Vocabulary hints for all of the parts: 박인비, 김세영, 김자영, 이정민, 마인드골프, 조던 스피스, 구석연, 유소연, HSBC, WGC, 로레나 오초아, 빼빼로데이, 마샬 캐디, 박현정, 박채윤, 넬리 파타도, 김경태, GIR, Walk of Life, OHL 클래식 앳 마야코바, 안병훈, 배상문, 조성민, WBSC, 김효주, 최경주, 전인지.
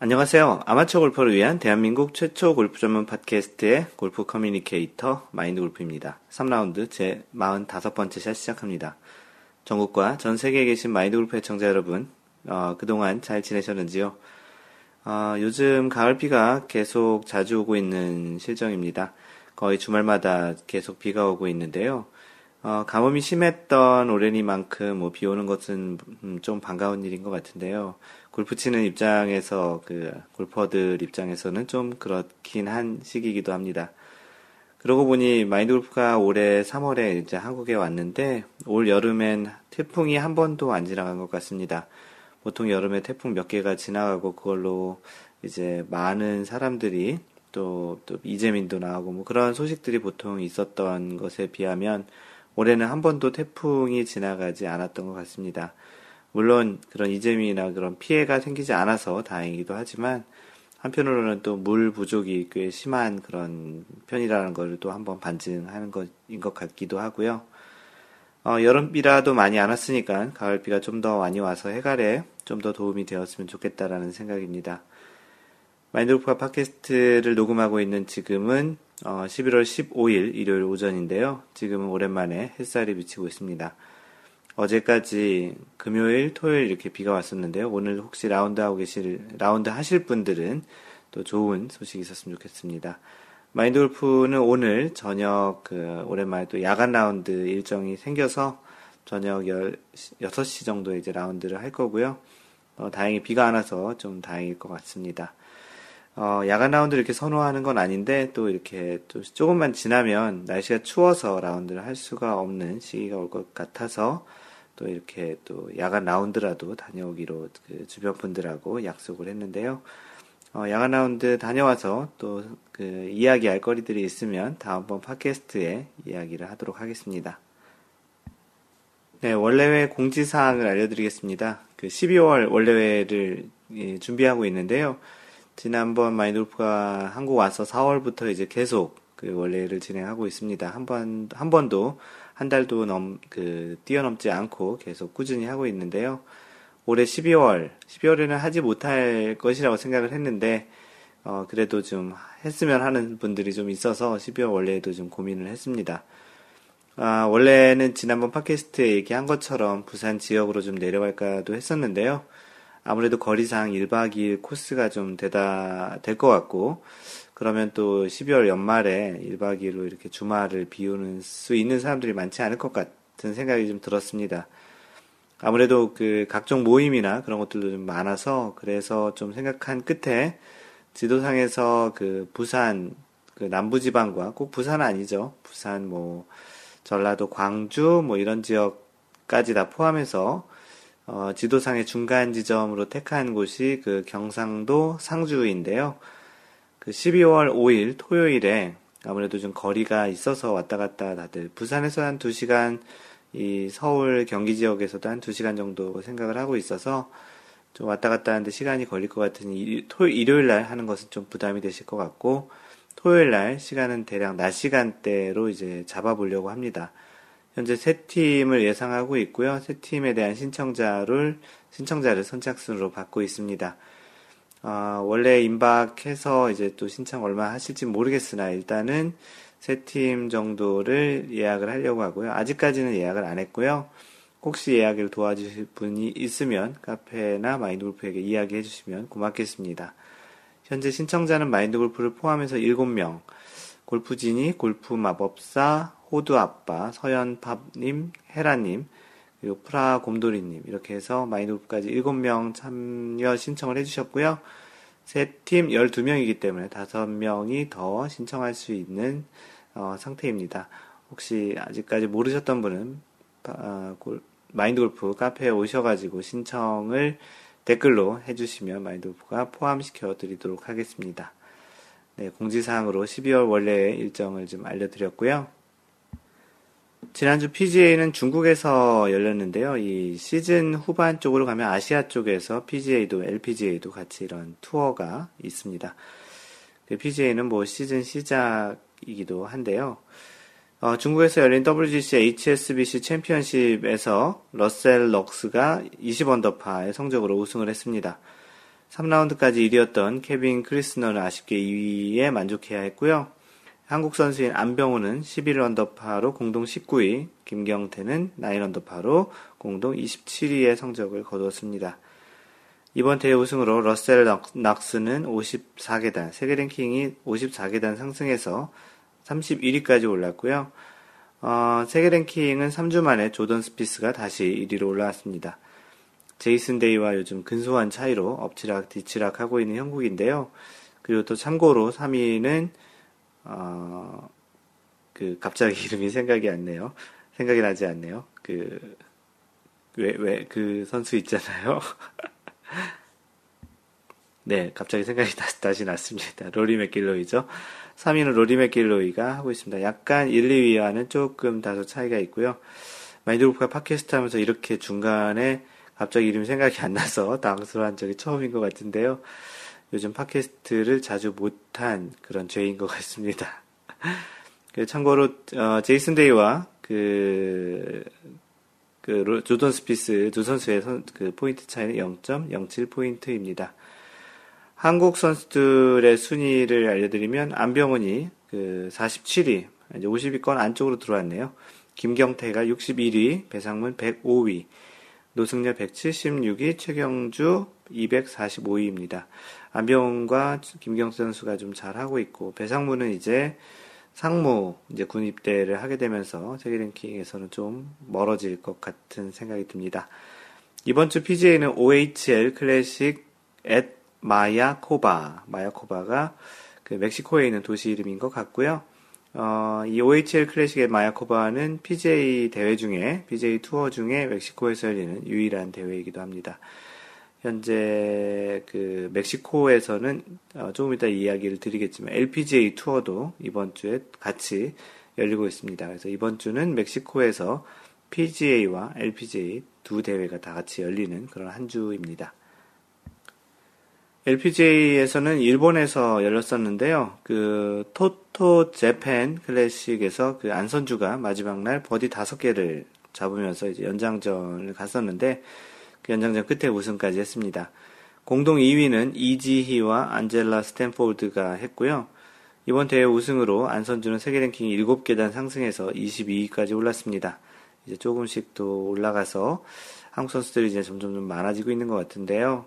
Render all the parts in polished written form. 안녕하세요. 아마추어 골퍼를 위한 대한민국 최초 골프 전문 팟캐스트의 골프 커뮤니케이터 마인드골프입니다. 3라운드 제 45번째 샷 시작합니다. 전국과 전 세계에 계신 마인드골프 애청자 여러분, 그동안 잘 지내셨는지요? 요즘 가을비가 계속 자주 오고 있는 실정입니다. 거의 주말마다 계속 비가 오고 있는데요. 가뭄이 심했던 올해니만큼 비 오는 것은 좀 반가운 일인 것 같은데요. 골프 치는 입장에서, 골퍼들 입장에서는 좀 그렇긴 한 시기이기도 합니다. 그러고 보니 마인드 골프가 올해 3월에 이제 한국에 왔는데, 올 여름엔 태풍이 한 번도 안 지나간 것 같습니다. 보통 여름에 태풍 몇 개가 지나가고, 그걸로 이제 많은 사람들이 또 이재민도 나오고, 뭐 그런 소식들이 보통 있었던 것에 비하면, 올해는 한 번도 태풍이 지나가지 않았던 것 같습니다. 물론 그런 이재민이나 그런 피해가 생기지 않아서 다행이기도 하지만, 한편으로는 또 물 부족이 꽤 심한 그런 편이라는 걸 또 한번 반증하는 것인 것 같기도 하고요. 여름비라도 많이 안 왔으니까 가을비가 좀 더 많이 와서 해갈에 좀 더 도움이 되었으면 좋겠다라는 생각입니다. 마인드골프 팟캐스트를 녹음하고 있는 지금은 11월 15일 일요일 오전인데요. 지금은 오랜만에 햇살이 비치고 있습니다. 어제까지 금요일, 토요일 이렇게 비가 왔었는데요. 오늘 혹시 라운드 하실 분들은 또 좋은 소식이 있었으면 좋겠습니다. 마인드 골프는 오늘 저녁, 오랜만에 또 야간 라운드 일정이 생겨서 저녁 6시 정도에 이제 라운드를 할 거고요. 다행히 비가 안 와서 좀 다행일 것 같습니다. 야간 라운드를 이렇게 선호하는 건 아닌데, 또 이렇게 또 조금만 지나면 날씨가 추워서 라운드를 할 수가 없는 시기가 올 것 같아서, 또 이렇게 또 야간 라운드라도 다녀오기로 주변 분들하고 약속을 했는데요. 야간 라운드 다녀와서 또 이야기할 거리들이 있으면 다음번 팟캐스트에 이야기를 하도록 하겠습니다. 네, 원래회 공지사항을 알려드리겠습니다. 12월 원래회를 준비하고 있는데요. 지난번 마인드골프가 한국 와서 4월부터 이제 계속 원래회를 진행하고 있습니다. 한 번도 한 달도 뛰어넘지 않고 계속 꾸준히 하고 있는데요. 올해 12월에는 하지 못할 것이라고 생각을 했는데, 그래도 좀 했으면 하는 분들이 좀 있어서 12월 원래에도 좀 고민을 했습니다. 원래는 지난번 팟캐스트에 얘기한 것처럼 부산 지역으로 좀 내려갈까도 했었는데요. 아무래도 거리상 1박 2일 코스가 좀 될 것 같고, 그러면 또 12월 연말에 1박 2일로 이렇게 주말을 비우는 수 있는 사람들이 많지 않을 것 같은 생각이 좀 들었습니다. 아무래도 각종 모임이나 그런 것들도 좀 많아서, 그래서 좀 생각한 끝에 지도상에서 부산, 남부지방과, 꼭 부산은 아니죠. 부산, 전라도, 광주, 이런 지역까지 다 포함해서, 지도상의 중간 지점으로 택한 곳이 경상도 상주인데요. 12월 5일 토요일에 아무래도 좀 거리가 있어서 왔다 갔다 다들 부산에서 한 2시간, 이 서울 경기 지역에서도 한 2시간 정도 생각을 하고 있어서 좀 왔다 갔다 하는데 시간이 걸릴 것 같으니 일요일날 하는 것은 좀 부담이 되실 것 같고, 토요일날 시간은 대략 낮 시간대로 이제 잡아보려고 합니다. 현재 3팀을 예상하고 있고요. 3팀에 대한 신청자를 선착순으로 받고 있습니다. 원래 임박해서 이제 또 신청 얼마 하실지 모르겠으나, 일단은 3팀 정도를 예약을 하려고 하고요. 아직까지는 예약을 안 했고요. 혹시 예약을 도와주실 분이 있으면 카페나 마인드골프에게 이야기해 주시면 고맙겠습니다. 현재 신청자는 마인드골프를 포함해서 7명, 골프진이, 골프마법사, 호두아빠, 서연팝님, 헤라님, 그리고 프라곰돌이님, 이렇게 해서 마인드골프까지 7명 참여 신청을 해주셨고요. 3팀 12명이기 때문에 5명이 더 신청할 수 있는 상태입니다. 혹시 아직까지 모르셨던 분은 마인드골프 카페에 오셔가지고 신청을 댓글로 해주시면 마인드골프가 포함시켜 드리도록 하겠습니다. 네, 공지사항으로 12월 원래 일정을 좀 알려드렸고요. 지난주 PGA는 중국에서 열렸는데요. 이 시즌 후반 쪽으로 가면 아시아 쪽에서 PGA도 LPGA도 같이 이런 투어가 있습니다. PGA는 시즌 시작이기도 한데요. 중국에서 열린 WGC HSBC 챔피언십에서 러셀 럭스가 20 언더파의 성적으로 우승을 했습니다. 3라운드까지 1위였던 케빈 크리스너는 아쉽게 2위에 만족해야 했고요. 한국 선수인 안병훈은 11언더파로 공동 19위, 김경태는 9언더파로 공동 27위의 성적을 거두었습니다. 이번 대회 우승으로 러셀 낙스는 54계단, 세계 랭킹이 54계단 상승해서 31위까지 올랐고요. 세계 랭킹은 3주 만에 조던 스피스가 다시 1위로 올라왔습니다. 제이슨 데이와 요즘 근소한 차이로 엎치락뒤치락 하고 있는 형국인데요. 그리고 또 참고로 3위는 갑자기 이름이 생각이 나지 않네요. 그 선수 있잖아요. 네, 갑자기 생각이 다시 났습니다. 로리 맥길로이죠. 3위는 로리 맥길로이가 하고 있습니다. 약간 1, 2위와는 조금 다소 차이가 있고요. 마인드골프가 팟캐스트 하면서 이렇게 중간에 갑자기 이름이 생각이 안 나서 당황스러운 적이 처음인 것 같은데요. 요즘 팟캐스트를 자주 못한 그런 죄인 것 같습니다. 참고로 제이슨 데이와 조던 스피스 두 선수의 그 포인트 차이는 0.07포인트입니다. 한국 선수들의 순위를 알려드리면 안병훈이 47위, 이제 50위권 안쪽으로 들어왔네요. 김경태가 61위, 배상문 105위, 노승려 176위, 최경주 245위입니다. 안병훈과 김경태 선수가 좀 잘하고 있고, 배상문은 이제 군 입대를 하게 되면서 세계 랭킹에서는 좀 멀어질 것 같은 생각이 듭니다. 이번 주 PGA는 OHL 클래식 앳 마야코바. 마야코바가 그 멕시코에 있는 도시 이름인 것 같고요. 이 OHL 클래식 앳 마야코바는 PGA 투어 중에 멕시코에서 열리는 유일한 대회이기도 합니다. 현재 멕시코에서는 조금 이따 이야기를 드리겠지만 LPGA 투어도 이번 주에 같이 열리고 있습니다. 그래서 이번 주는 멕시코에서 PGA와 LPGA 두 대회가 다 같이 열리는 그런 한 주입니다. LPGA에서는 일본에서 열렸었는데요. 토토 재팬 클래식에서 안선주가 마지막 날 버디 5개를 잡으면서 이제 연장전을 갔었는데 연장전 끝에 우승까지 했습니다. 공동 2위는 이지희와 안젤라 스탠포드가 했고요. 이번 대회 우승으로 안선주는 세계 랭킹 7계단 상승해서 22위까지 올랐습니다. 이제 조금씩 또 올라가서 한국 선수들이 이제 점점 좀 많아지고 있는 것 같은데요.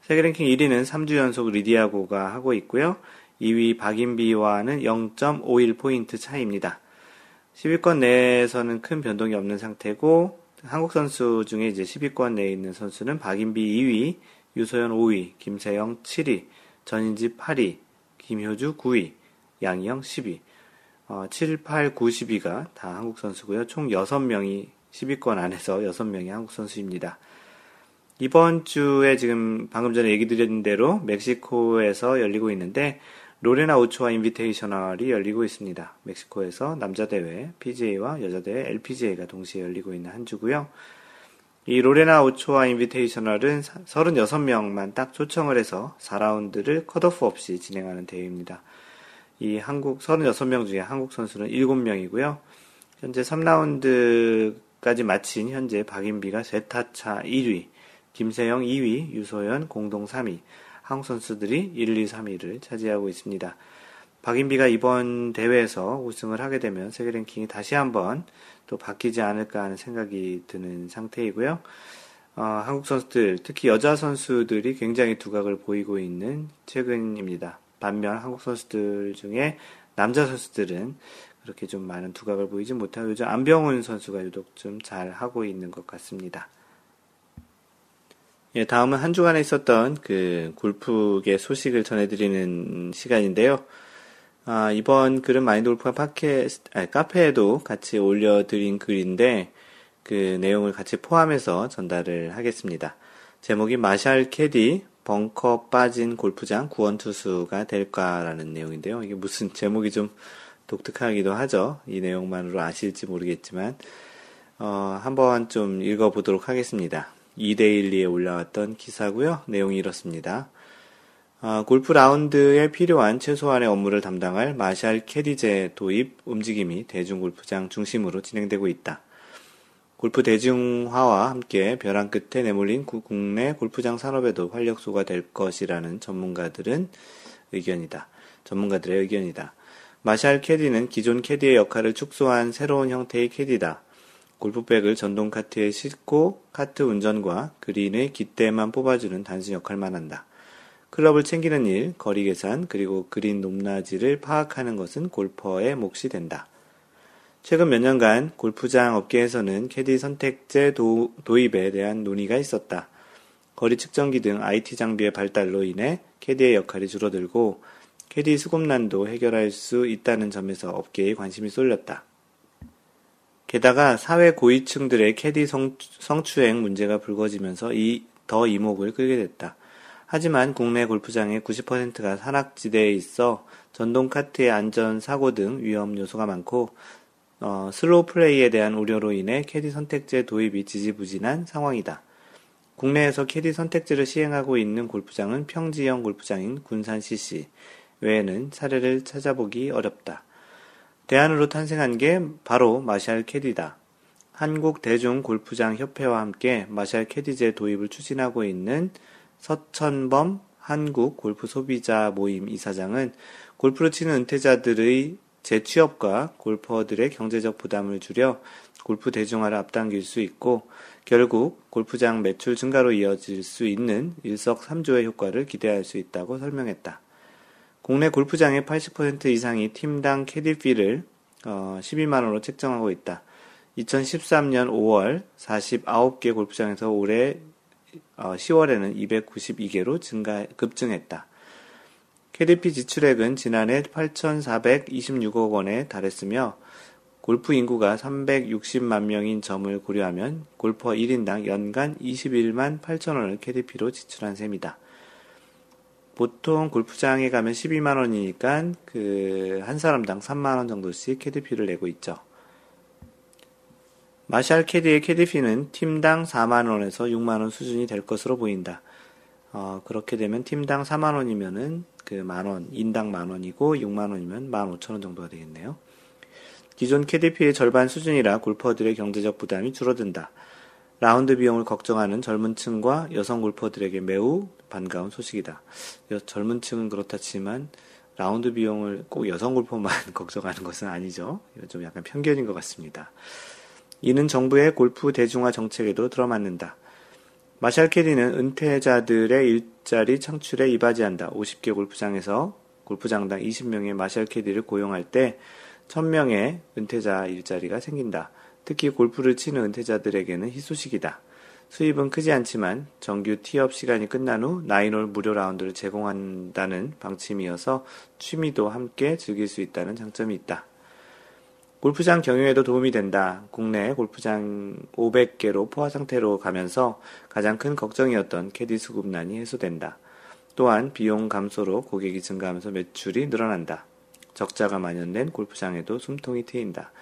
세계 랭킹 1위는 3주 연속 리디아고가 하고 있고요. 2위 박인비와는 0.51포인트 차이입니다. 10위권 내에서는 큰 변동이 없는 상태고, 한국 선수 중에 이제 10위권 내에 있는 선수는 박인비 2위, 유소연 5위, 김세영 7위, 전인지 8위, 김효주 9위, 양희영 10위, 7, 8, 9, 10위가 다 한국 선수고요. 총 6명이 10위권 안에서 6명이 한국 선수입니다. 이번 주에 방금 전에 얘기 드린 대로 멕시코에서 열리고 있는데 로레나 오초아 인비테이셔널이 열리고 있습니다. 멕시코에서 남자대회 PGA와 여자대회 LPGA가 동시에 열리고 있는 한 주고요. 이 로레나 오초아 인비테이셔널은 36명만 딱 초청을 해서 4라운드를 컷오프 없이 진행하는 대회입니다. 이 36명 중에 한국 선수는 7명이고요. 현재 3라운드까지 마친 현재 박인비가 세타차 1위, 김세영 2위, 유소연 공동 3위, 한국 선수들이 1, 2, 3위를 차지하고 있습니다. 박인비가 이번 대회에서 우승을 하게 되면 세계 랭킹이 다시 한번 또 바뀌지 않을까 하는 생각이 드는 상태이고요. 한국 선수들, 특히 여자 선수들이 굉장히 두각을 보이고 있는 최근입니다. 반면 한국 선수들 중에 남자 선수들은 그렇게 좀 많은 두각을 보이지 못하고 요즘 안병훈 선수가 유독 좀 잘하고 있는 것 같습니다. 예, 다음은 한 주간에 있었던 골프계 소식을 전해드리는 시간인데요. 이번 글은 마인드골프가 카페에도 같이 올려드린 글인데, 내용을 같이 포함해서 전달을 하겠습니다. 제목이 마샬 캐디, 벙커 빠진 골프장 구원투수가 될까라는 내용인데요. 이게 무슨 제목이 좀 독특하기도 하죠. 이 내용만으로 아실지 모르겠지만, 한번 좀 읽어보도록 하겠습니다. 이데일리에 올라왔던 기사고요. 내용이 이렇습니다. 골프 라운드에 필요한 최소한의 업무를 담당할 마샬 캐디제 도입 움직임이 대중골프장 중심으로 진행되고 있다. 골프 대중화와 함께 벼랑 끝에 내몰린 국내 골프장 산업에도 활력소가 될 것이라는 전문가들의 의견이다. 마샬 캐디는 기존 캐디의 역할을 축소한 새로운 형태의 캐디다. 골프백을 전동 카트에 싣고 카트 운전과 그린의 깃대만 뽑아주는 단순 역할만 한다. 클럽을 챙기는 일, 거리 계산, 그리고 그린 높낮이를 파악하는 것은 골퍼의 몫이 된다. 최근 몇 년간 골프장 업계에서는 캐디 선택제 도입에 대한 논의가 있었다. 거리 측정기 등 IT 장비의 발달로 인해 캐디의 역할이 줄어들고 캐디 수급난도 해결할 수 있다는 점에서 업계의 관심이 쏠렸다. 게다가 사회 고위층들의 캐디 성추행 문제가 불거지면서 더 이목을 끌게 됐다. 하지만 국내 골프장의 90%가 산악지대에 있어 전동 카트의 안전 사고 등 위험 요소가 많고 슬로우 플레이에 대한 우려로 인해 캐디 선택제 도입이 지지부진한 상황이다. 국내에서 캐디 선택제를 시행하고 있는 골프장은 평지형 골프장인 군산 CC 외에는 사례를 찾아보기 어렵다. 대안으로 탄생한 게 바로 마샬 캐디다. 한국 대중 골프장 협회와 함께 마샬 캐디제 도입을 추진하고 있는 서천범 한국골프소비자모임 이사장은 골프를 치는 은퇴자들의 재취업과 골퍼들의 경제적 부담을 줄여 골프 대중화를 앞당길 수 있고 결국 골프장 매출 증가로 이어질 수 있는 일석삼조의 효과를 기대할 수 있다고 설명했다. 국내 골프장의 80% 이상이 팀당 캐디피를 12만원으로 책정하고 있다. 2013년 5월 49개 골프장에서 올해 10월에는 292개로 급증했다. 캐디피 지출액은 지난해 8,426억 원에 달했으며 골프 인구가 360만 명인 점을 고려하면 골퍼 1인당 연간 21만 8천 원을 캐디피로 지출한 셈이다. 보통 골프장에 가면 12만 원이니까 한 사람당 3만 원 정도씩 캐디피를 내고 있죠. 마샬 캐디의 캐디피는 팀당 4만원에서 6만원 수준이 될 것으로 보인다. 그렇게 되면 팀당 4만원이면은 만원, 인당 만원이고 6만원이면 15,000원 정도가 되겠네요. 기존 캐디피의 절반 수준이라 골퍼들의 경제적 부담이 줄어든다. 라운드 비용을 걱정하는 젊은 층과 여성 골퍼들에게 매우 반가운 소식이다. 젊은 층은 그렇다치만 라운드 비용을 꼭 여성 골퍼만 걱정하는 것은 아니죠. 좀 약간 편견인 것 같습니다. 이는 정부의 골프 대중화 정책에도 들어맞는다. 마샬 캐디는 은퇴자들의 일자리 창출에 이바지한다. 50개 골프장에서 골프장당 20명의 마샬 캐디를 고용할 때 1,000명의 은퇴자 일자리가 생긴다. 특히 골프를 치는 은퇴자들에게는 희소식이다. 수입은 크지 않지만 정규 티업 시간이 끝난 후 9홀 무료 라운드를 제공한다는 방침이어서 취미도 함께 즐길 수 있다는 장점이 있다. 골프장 경영에도 도움이 된다. 국내 골프장 500개로 포화 상태로 가면서 가장 큰 걱정이었던 캐디 수급난이 해소된다. 또한 비용 감소로 고객이 증가하면서 매출이 늘어난다. 적자가 만연된 골프장에도 숨통이 트인다.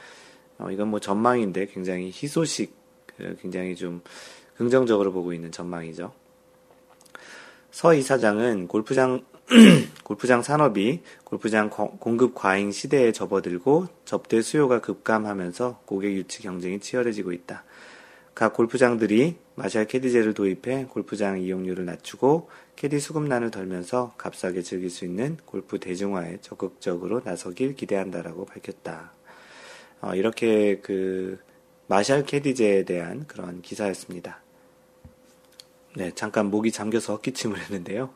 이건 전망인데 굉장히 희소식, 굉장히 좀 긍정적으로 보고 있는 전망이죠. 서 이사장은 골프장 산업이 골프장 공급 과잉 시대에 접어들고 접대 수요가 급감하면서 고객 유치 경쟁이 치열해지고 있다. 각 골프장들이 마샬 캐디제를 도입해 골프장 이용료를 낮추고 캐디 수급난을 덜면서 값싸게 즐길 수 있는 골프 대중화에 적극적으로 나서길 기대한다라고 밝혔다. 이렇게 마샬 캐디제에 대한 그런 기사였습니다. 네, 잠깐 목이 잠겨서 헛기침을 했는데요.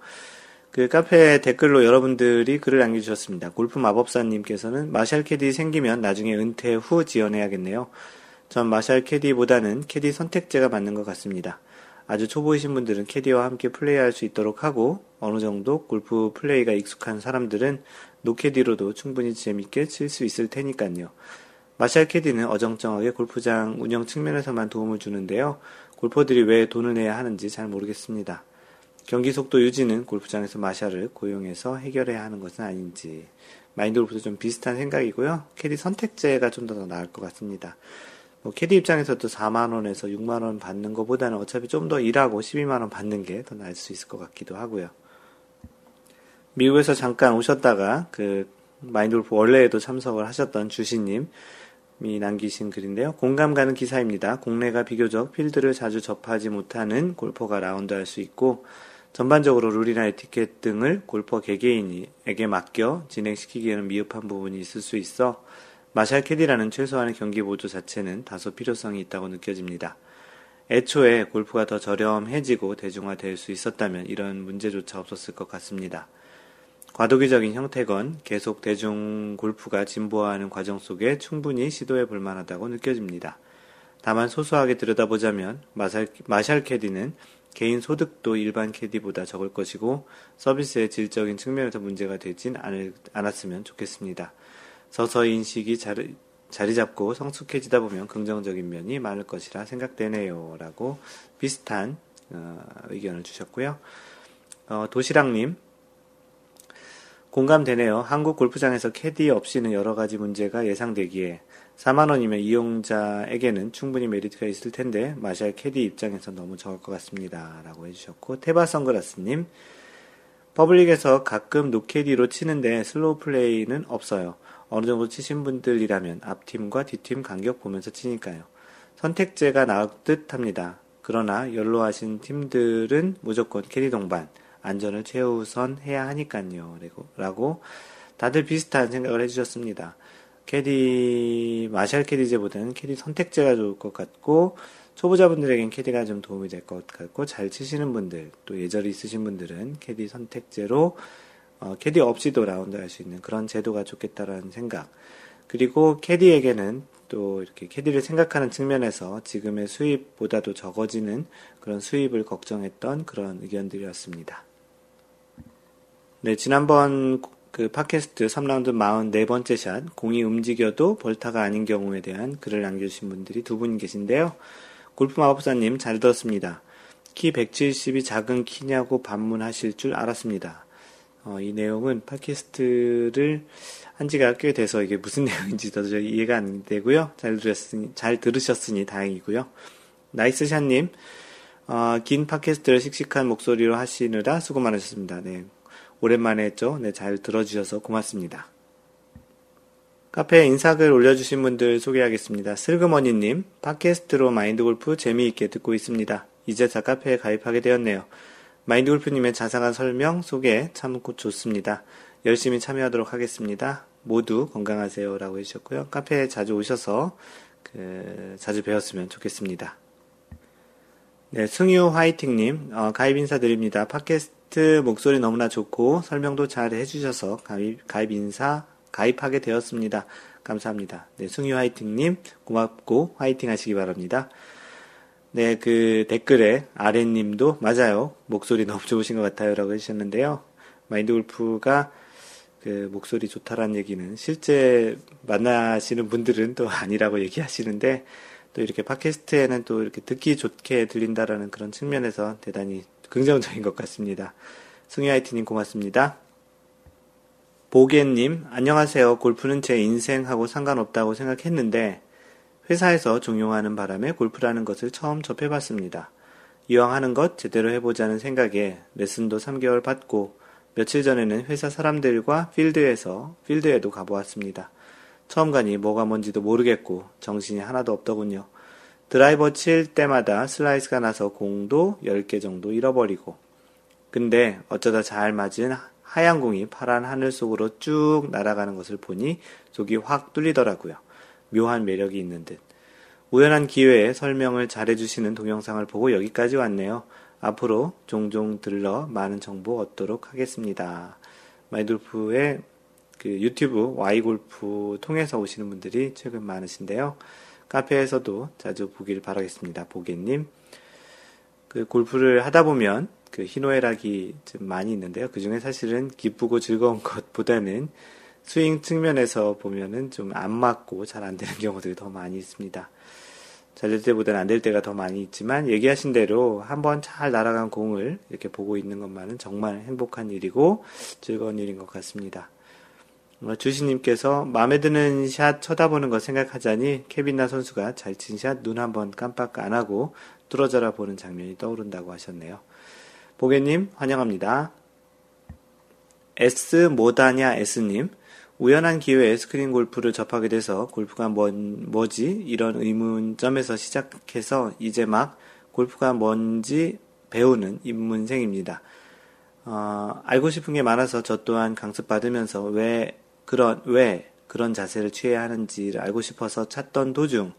카페 댓글로 여러분들이 글을 남겨주셨습니다. 골프 마법사님께서는 마샬 캐디 생기면 나중에 은퇴 후 지원해야겠네요. 전 마샬 캐디보다는 캐디 선택제가 맞는 것 같습니다. 아주 초보이신 분들은 캐디와 함께 플레이할 수 있도록 하고 어느 정도 골프 플레이가 익숙한 사람들은 노캐디로도 충분히 재밌게 칠 수 있을 테니까요. 마샬 캐디는 어정쩡하게 골프장 운영 측면에서만 도움을 주는데요. 골퍼들이 왜 돈을 내야 하는지 잘 모르겠습니다. 경기 속도 유지는 골프장에서 마샬을 고용해서 해결해야 하는 것은 아닌지. 마인드골프도 좀 비슷한 생각이고요. 캐디 선택제가 좀 더 나을 것 같습니다. 캐디 입장에서도 4만원에서 6만원 받는 것보다는 어차피 좀 더 일하고 12만원 받는 게 더 나을 수 있을 것 같기도 하고요. 미국에서 잠깐 오셨다가 마인드골프 원래에도 참석을 하셨던 주시님, 이 남기신 글인데요. 공감 가는 기사입니다. 국내가 비교적 필드를 자주 접하지 못하는 골퍼가 라운드할 수 있고 전반적으로 룰이나 에티켓 등을 골퍼 개개인에게 맡겨 진행시키기에는 미흡한 부분이 있을 수 있어 마샬캐디라는 최소한의 경기 보조 자체는 다소 필요성이 있다고 느껴집니다. 애초에 골프가 더 저렴해지고 대중화될 수 있었다면 이런 문제조차 없었을 것 같습니다. 과도기적인 형태건 계속 대중 골프가 진보화하는 과정 속에 충분히 시도해 볼 만하다고 느껴집니다. 다만 소소하게 들여다보자면 마샬캐디는 개인 소득도 일반 캐디보다 적을 것이고 서비스의 질적인 측면에서 문제가 되진 않았으면 좋겠습니다. 서서히 인식이 자리 잡고 성숙해지다 보면 긍정적인 면이 많을 것이라 생각되네요. 라고 비슷한 의견을 주셨고요. 도시락님 공감되네요. 한국 골프장에서 캐디 없이는 여러가지 문제가 예상되기에 4만원이면 이용자에게는 충분히 메리트가 있을 텐데 마샬 캐디 입장에서 너무 적을 것 같습니다. 라고 해주셨고 테바 선글라스님 퍼블릭에서 가끔 노캐디로 치는데 슬로우 플레이는 없어요. 어느 정도 치신 분들이라면 앞팀과 뒷팀 간격 보면서 치니까요. 선택제가 나올 듯 합니다. 그러나 연로하신 팀들은 무조건 캐디 동반 안전을 최우선해야 하니까요. 라고 다들 비슷한 생각을 해주셨습니다. 마샬 캐디제보다는 캐디 선택제가 좋을 것 같고 초보자분들에겐 캐디가 좀 도움이 될 것 같고 잘 치시는 분들 또 예절이 있으신 분들은 캐디 선택제로 캐디 없이도 라운드할 수 있는 그런 제도가 좋겠다라는 생각 그리고 캐디에게는 또 이렇게 캐디를 생각하는 측면에서 지금의 수입보다도 적어지는 그런 수입을 걱정했던 그런 의견들이었습니다. 네, 지난번 그 팟캐스트 3라운드 44번째 샷 공이 움직여도 벌타가 아닌 경우에 대한 글을 남겨주신 분들이 두 분 계신데요. 골프마법사님 잘 들었습니다. 키 170이 작은 키냐고 반문하실 줄 알았습니다. 이 내용은 팟캐스트를 한 지가 꽤 돼서 이게 무슨 내용인지 도저히 이해가 안 되고요. 잘 들으셨으니 다행이고요. 나이스샷님 긴 팟캐스트를 씩씩한 목소리로 하시느라 수고 많으셨습니다. 네. 오랜만에 했죠. 네, 잘 들어주셔서 고맙습니다. 카페에 인사글 올려주신 분들 소개하겠습니다. 슬그머니님, 팟캐스트로 마인드골프 재미있게 듣고 있습니다. 이제서 카페에 가입하게 되었네요. 마인드골프님의 자세한 설명, 소개 참 좋습니다. 열심히 참여하도록 하겠습니다. 모두 건강하세요. 라고 해주셨고요. 카페에 자주 오셔서 자주 뵈었으면 좋겠습니다. 네, 승유 화이팅님, 가입 인사드립니다. 팟캐스트 목소리 너무나 좋고 설명도 잘 해주셔서 가입하게 되었습니다. 감사합니다. 네, 승유 화이팅님 고맙고 화이팅 하시기 바랍니다. 네, 그 댓글에 아랫님도 맞아요. 목소리 너무 좋으신 것 같아요. 라고 해주셨는데요. 마인드골프가 그 목소리 좋다라는 얘기는 실제 만나시는 분들은 또 아니라고 얘기하시는데 또 이렇게 팟캐스트에는 또 이렇게 듣기 좋게 들린다라는 그런 측면에서 대단히 긍정적인 것 같습니다. 승유아이티님 고맙습니다. 보게님 안녕하세요. 골프는 제 인생하고 상관없다고 생각했는데 회사에서 종용하는 바람에 골프라는 것을 처음 접해봤습니다. 이왕 하는 것 제대로 해보자는 생각에 레슨도 3개월 받고 며칠 전에는 회사 사람들과 필드에도 가보았습니다. 처음 가니 뭐가 뭔지도 모르겠고 정신이 하나도 없더군요. 드라이버 칠 때마다 슬라이스가 나서 공도 10개 정도 잃어버리고 근데 어쩌다 잘 맞은 하얀 공이 파란 하늘 속으로 쭉 날아가는 것을 보니 속이 확 뚫리더라고요. 묘한 매력이 있는 듯. 우연한 기회에 설명을 잘해주시는 동영상을 보고 여기까지 왔네요. 앞으로 종종 들러 많은 정보 얻도록 하겠습니다. 마인드골프의 그 유튜브 Y골프 통해서 오시는 분들이 최근 많으신데요. 카페에서도 자주 보길 바라겠습니다. 보게님. 그 골프를 하다 보면 그 희노애락이 좀 많이 있는데요. 그 중에 사실은 기쁘고 즐거운 것보다는 스윙 측면에서 보면은 좀 안 맞고 잘 안 되는 경우들이 더 많이 있습니다. 잘 될 때보다는 안 될 때가 더 많이 있지만 얘기하신 대로 한번 잘 날아간 공을 이렇게 보고 있는 것만은 정말 행복한 일이고 즐거운 일인 것 같습니다. 주시님께서 마음에 드는 샷 쳐다보는 거 생각하자니 케빈나 선수가 잘 친 샷 눈 한번 깜빡 안 하고 뚫어져라 보는 장면이 떠오른다고 하셨네요. 보게님 환영합니다. S 뭐다냐 S님 우연한 기회에 스크린 골프를 접하게 돼서 골프가 뭐지? 이런 의문점에서 시작해서 이제 막 골프가 뭔지 배우는 입문생입니다. 알고 싶은 게 많아서 저 또한 강습 받으면서 왜 그런 자세를 취해야 하는지를 알고 싶어서 찾던 도중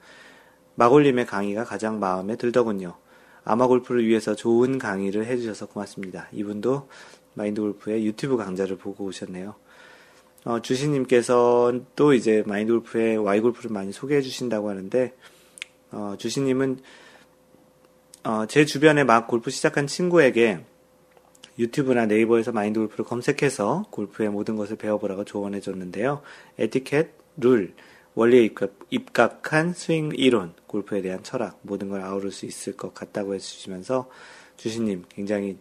마골님의 강의가 가장 마음에 들더군요. 아마골프를 위해서 좋은 강의를 해주셔서 고맙습니다. 이분도 마인드골프의 유튜브 강좌를 보고 오셨네요. 주신님께서 또 이제 마인드골프의 Y골프를 많이 소개해 주신다고 하는데 주신님은 제 주변에 막 골프 시작한 친구에게 유튜브나 네이버에서 마인드골프를 검색해서 골프의 모든 것을 배워보라고 조언해 줬는데요. 에티켓, 룰, 원리에 입각한 스윙 이론, 골프에 대한 철학, 모든 걸 아우를 수 있을 것 같다고 해주시면서 주신님 굉장히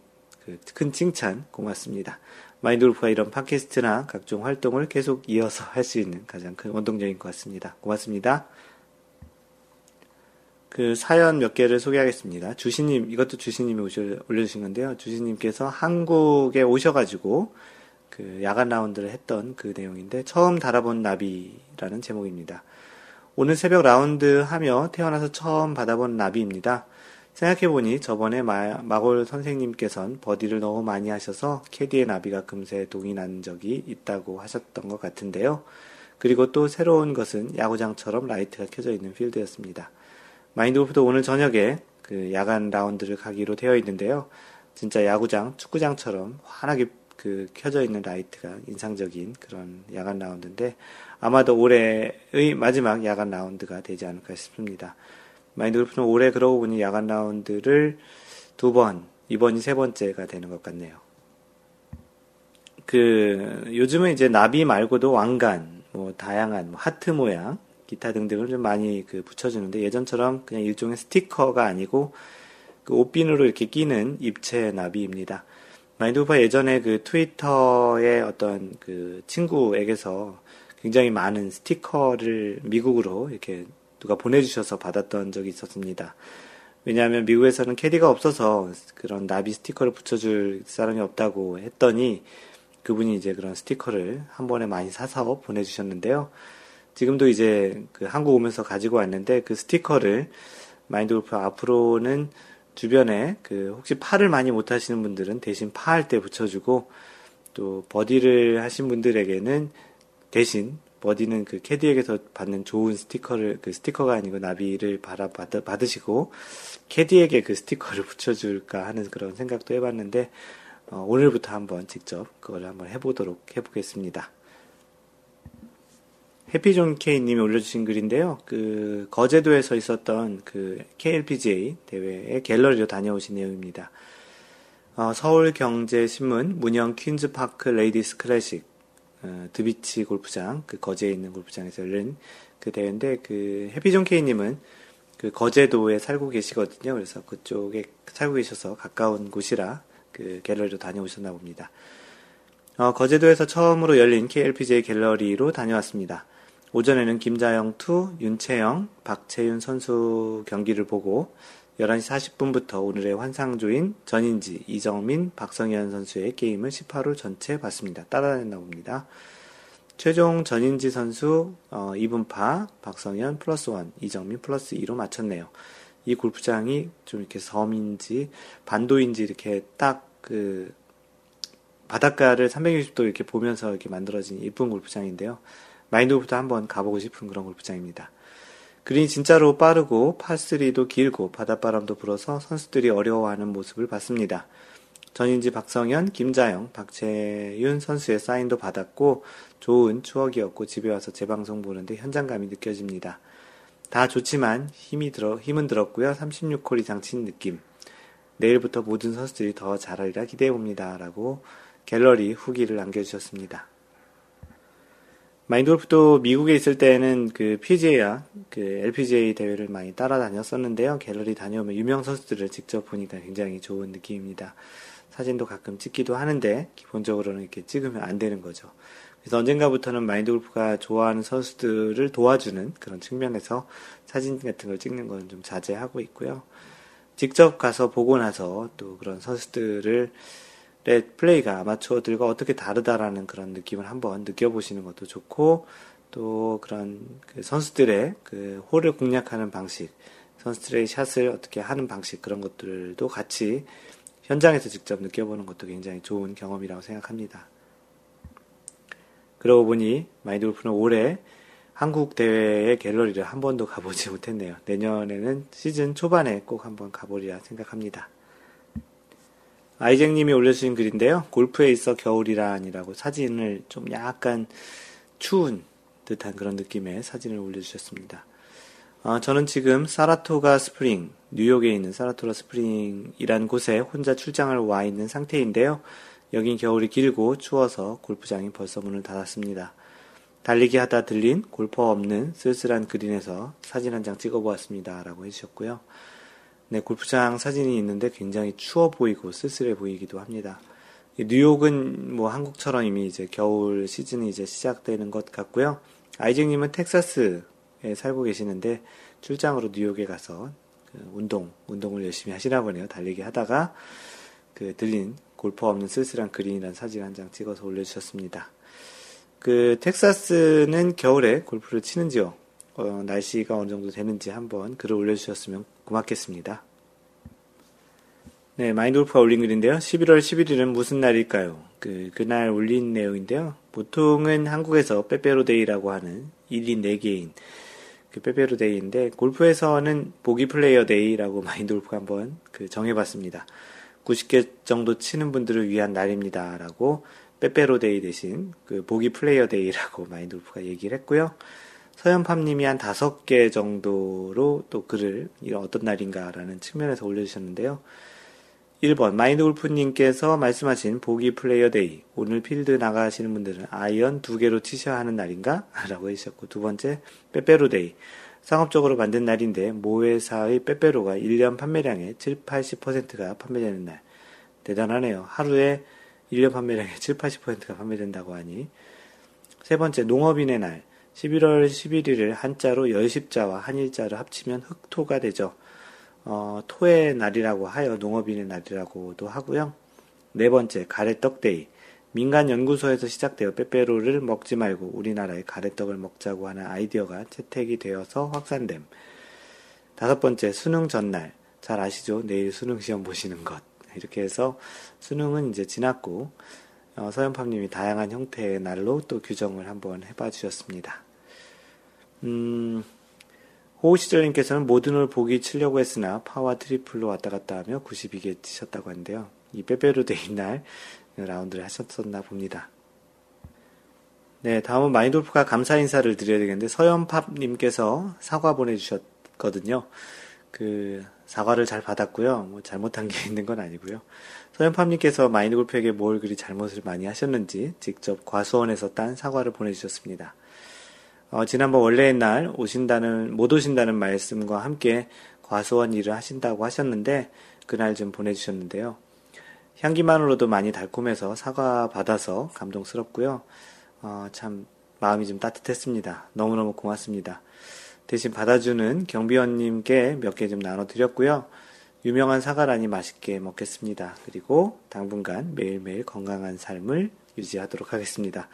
큰 칭찬 고맙습니다. 마인드골프가 이런 팟캐스트나 각종 활동을 계속 이어서 할 수 있는 가장 큰 원동력인 것 같습니다. 고맙습니다. 사연 몇 개를 소개하겠습니다. 주신님, 이것도 주신님이 올려주신 건데요. 주신님께서 한국에 오셔가지고 야간 라운드를 했던 그 내용인데, 처음 달아본 나비라는 제목입니다. 오늘 새벽 라운드 하며 태어나서 처음 받아본 나비입니다. 생각해보니 저번에 마골 선생님께서는 버디를 너무 많이 하셔서 캐디의 나비가 금세 동이 난 적이 있다고 하셨던 것 같은데요. 그리고 또 새로운 것은 야구장처럼 라이트가 켜져 있는 필드였습니다. 마인드골프도 오늘 저녁에 야간 라운드를 가기로 되어 있는데요. 진짜 야구장, 축구장처럼 환하게 켜져 있는 라이트가 인상적인 그런 야간 라운드인데 아마도 올해의 마지막 야간 라운드가 되지 않을까 싶습니다. 마인드골프는 올해 그러고 보니 야간 라운드를 2번, 이번이 3번째가 되는 것 같네요. 요즘은 이제 나비 말고도 왕관, 다양한 하트 모양, 기타 등등을 좀 많이 붙여주는데 예전처럼 그냥 일종의 스티커가 아니고 옷핀으로 이렇게 끼는 입체 나비입니다. 마인드골프가 예전에 트위터의 어떤 친구에게서 굉장히 많은 스티커를 미국으로 이렇게 누가 보내주셔서 받았던 적이 있었습니다. 왜냐하면 미국에서는 캐디가 없어서 그런 나비 스티커를 붙여줄 사람이 없다고 했더니 그분이 이제 그런 스티커를 한 번에 많이 사서 보내주셨는데요. 지금도 이제 한국 오면서 가지고 왔는데 스티커를 마인드골프 앞으로는 주변에 혹시 파를 많이 못 하시는 분들은 대신 파할 때 붙여주고 또 버디를 하신 분들에게는 대신 버디는 캐디에게서 받는 좋은 스티커를 스티커가 아니고 나비를 받으시고 캐디에게 스티커를 붙여줄까 하는 그런 생각도 해봤는데 오늘부터 한번 직접 그걸 한번 해보겠습니다. 해피존 K님이 올려주신 글인데요. 거제도에서 있었던 KLPGA 대회에 갤러리로 다녀오신 내용입니다. 서울경제신문 문영 퀸즈파크 레이디스 클래식 드비치 골프장, 거제에 있는 골프장에서 열린 대회인데, 해피존 K님은 거제도에 살고 계시거든요. 그래서 그쪽에 살고 계셔서 가까운 곳이라 갤러리로 다녀오셨나 봅니다. 거제도에서 처음으로 열린 KLPGA 갤러리로 다녀왔습니다. 오전에는 김자영2, 윤채영, 박채윤 선수 경기를 보고 11시 40분부터 오늘의 환상조인 전인지, 이정민, 박성현 선수의 게임을 18홀 전체 봤습니다. 따라다녔나 봅니다. 최종 전인지 선수 2분파, 박성현 +1, 이정민 +2로 마쳤네요. 이 골프장이 좀 이렇게 섬인지 반도인지 이렇게 딱 바닷가를 360도 이렇게 보면서 이렇게 만들어진 예쁜 골프장인데요. 마인드골프도 한번 가보고 싶은 그런 골프장입니다. 그린이 진짜로 빠르고 파3도 길고 바닷바람도 불어서 선수들이 어려워하는 모습을 봤습니다. 전인지, 박성현, 김자영, 박채윤 선수의 사인도 받았고 좋은 추억이었고 집에 와서 재방송 보는데 현장감이 느껴집니다. 다 좋지만 힘은 들었고요. 36홀 이상 친 느낌. 내일부터 모든 선수들이 더 잘하리라 기대해봅니다. 라고 갤러리 후기를 남겨주셨습니다. 마인드골프도 미국에 있을 때는 PGA와 LPGA 대회를 많이 따라다녔었는데요. 갤러리 다녀오면 유명 선수들을 직접 보니까 굉장히 좋은 느낌입니다. 사진도 가끔 찍기도 하는데 기본적으로는 이렇게 찍으면 안 되는 거죠. 그래서 언젠가부터는 마인드골프가 좋아하는 선수들을 도와주는 그런 측면에서 사진 같은 걸 찍는 건 좀 자제하고 있고요. 직접 가서 보고 나서 또 그런 선수들을 플레이가 아마추어들과 어떻게 다르다라는 그런 느낌을 한번 느껴보시는 것도 좋고, 또 그런 그 선수들의 그 홀을 공략하는 방식, 선수들의 샷을 어떻게 하는 방식, 그런 것들도 같이 현장에서 직접 느껴보는 것도 굉장히 좋은 경험이라고 생각합니다. 그러고 보니 마인드골프는 올해 한국 대회의 갤러리를 한 번도 가보지 못했네요. 내년에는 시즌 초반에 꼭 한번 가보리라 생각합니다. 아이잭님이 올려주신 글인데요. 골프에 있어 겨울이란이라고 사진을 좀 약간 추운 듯한 그런 느낌의 사진을 올려주셨습니다. 저는 지금 사라토가 스프링, 뉴욕에 있는 사라토가 스프링이라는 곳에 혼자 출장을 와 있는 상태인데요. 여긴 겨울이 길고 추워서 골프장이 벌써 문을 닫았습니다. 달리기 하다 들린 골퍼 없는 쓸쓸한 그린에서 사진 한 장 찍어보았습니다. 라고 해주셨고요. 네, 골프장 사진이 있는데 굉장히 추워 보이고 쓸쓸해 보이기도 합니다. 뉴욕은 뭐 한국처럼 이미 이제 겨울 시즌이 이제 시작되는 것 같고요. 아이잭님은 텍사스에 살고 계시는데 출장으로 뉴욕에 가서 운동을 열심히 하시나 보네요. 달리기 하다가 들린 골퍼 없는 쓸쓸한 그린이라는 사진 한 장 찍어서 올려주셨습니다. 텍사스는 겨울에 골프를 치는지요? 날씨가 어느 정도 되는지 한번 글을 올려주셨으면 고맙겠습니다. 네, 마인드골프가 올린 글인데요. 11월 11일은 무슨 날일까요? 그날 올린 내용인데요. 보통은 한국에서 빼빼로데이라고 하는 1인 4개인 그 빼빼로데이인데, 골프에서는 보기 플레이어데이라고 마인드골프가 한번 정해봤습니다. 90개 정도 치는 분들을 위한 날입니다. 라고 빼빼로데이 대신 보기 플레이어데이라고 마인드골프가 얘기를 했고요. 서연팜님이 한 5개 정도로 또 글을 이런 어떤 날인가라는 측면에서 올려주셨는데요. 1번 마인드골프님께서 말씀하신 보기 플레이어데이, 오늘 필드 나가시는 분들은 아이언 2개로 치셔야 하는 날인가? 라고 해주셨고, 두 번째 빼빼로데이, 상업적으로 만든 날인데 모회사의 빼빼로가 1년 판매량의 70-80%가 판매되는 날. 대단하네요. 하루에 1년 판매량의 70-80%가 판매된다고 하니. 세 번째 농업인의 날, 11월 11일을 한자로 열십자와 한일자를 합치면 흑토가 되죠. 토의 날이라고 하여 농업인의 날이라고도 하고요. 네 번째 가래떡데이, 민간연구소에서 시작되어 빼빼로를 먹지 말고 우리나라에 가래떡을 먹자고 하는 아이디어가 채택이 되어서 확산됨. 다섯 번째 수능 전날, 잘 아시죠? 내일 수능 시험 보시는 것. 이렇게 해서 수능은 이제 지났고, 서연팜님이 다양한 형태의 날로 또 규정을 한번 해봐 주셨습니다. 호우시절님께서는 모든 홀 보기 치려고 했으나 파와 트리플로 왔다 갔다 하며 92개 치셨다고 하는데요. 이 빼빼로데이 날 라운드를 하셨었나 봅니다. 네, 다음은 마인드골프가 감사 인사를 드려야 되겠는데, 서연팝님께서 사과 보내주셨거든요. 사과를 잘 받았고요. 뭐 잘못한 게 있는 건 아니고요. 서연팝님께서 마인드골프에게 뭘 그리 잘못을 많이 하셨는지 직접 과수원에서 딴 사과를 보내주셨습니다. 지난번 원래의 날 못 오신다는 말씀과 함께 과수원 일을 하신다고 하셨는데, 그날 좀 보내주셨는데요. 향기만으로도 많이 달콤해서 사과 받아서 감동스럽고요. 참 마음이 좀 따뜻했습니다. 너무너무 고맙습니다. 대신 받아주는 경비원님께 몇 개 좀 나눠드렸고요. 유명한 사과라니 맛있게 먹겠습니다. 그리고 당분간 매일매일 건강한 삶을 유지하도록 하겠습니다.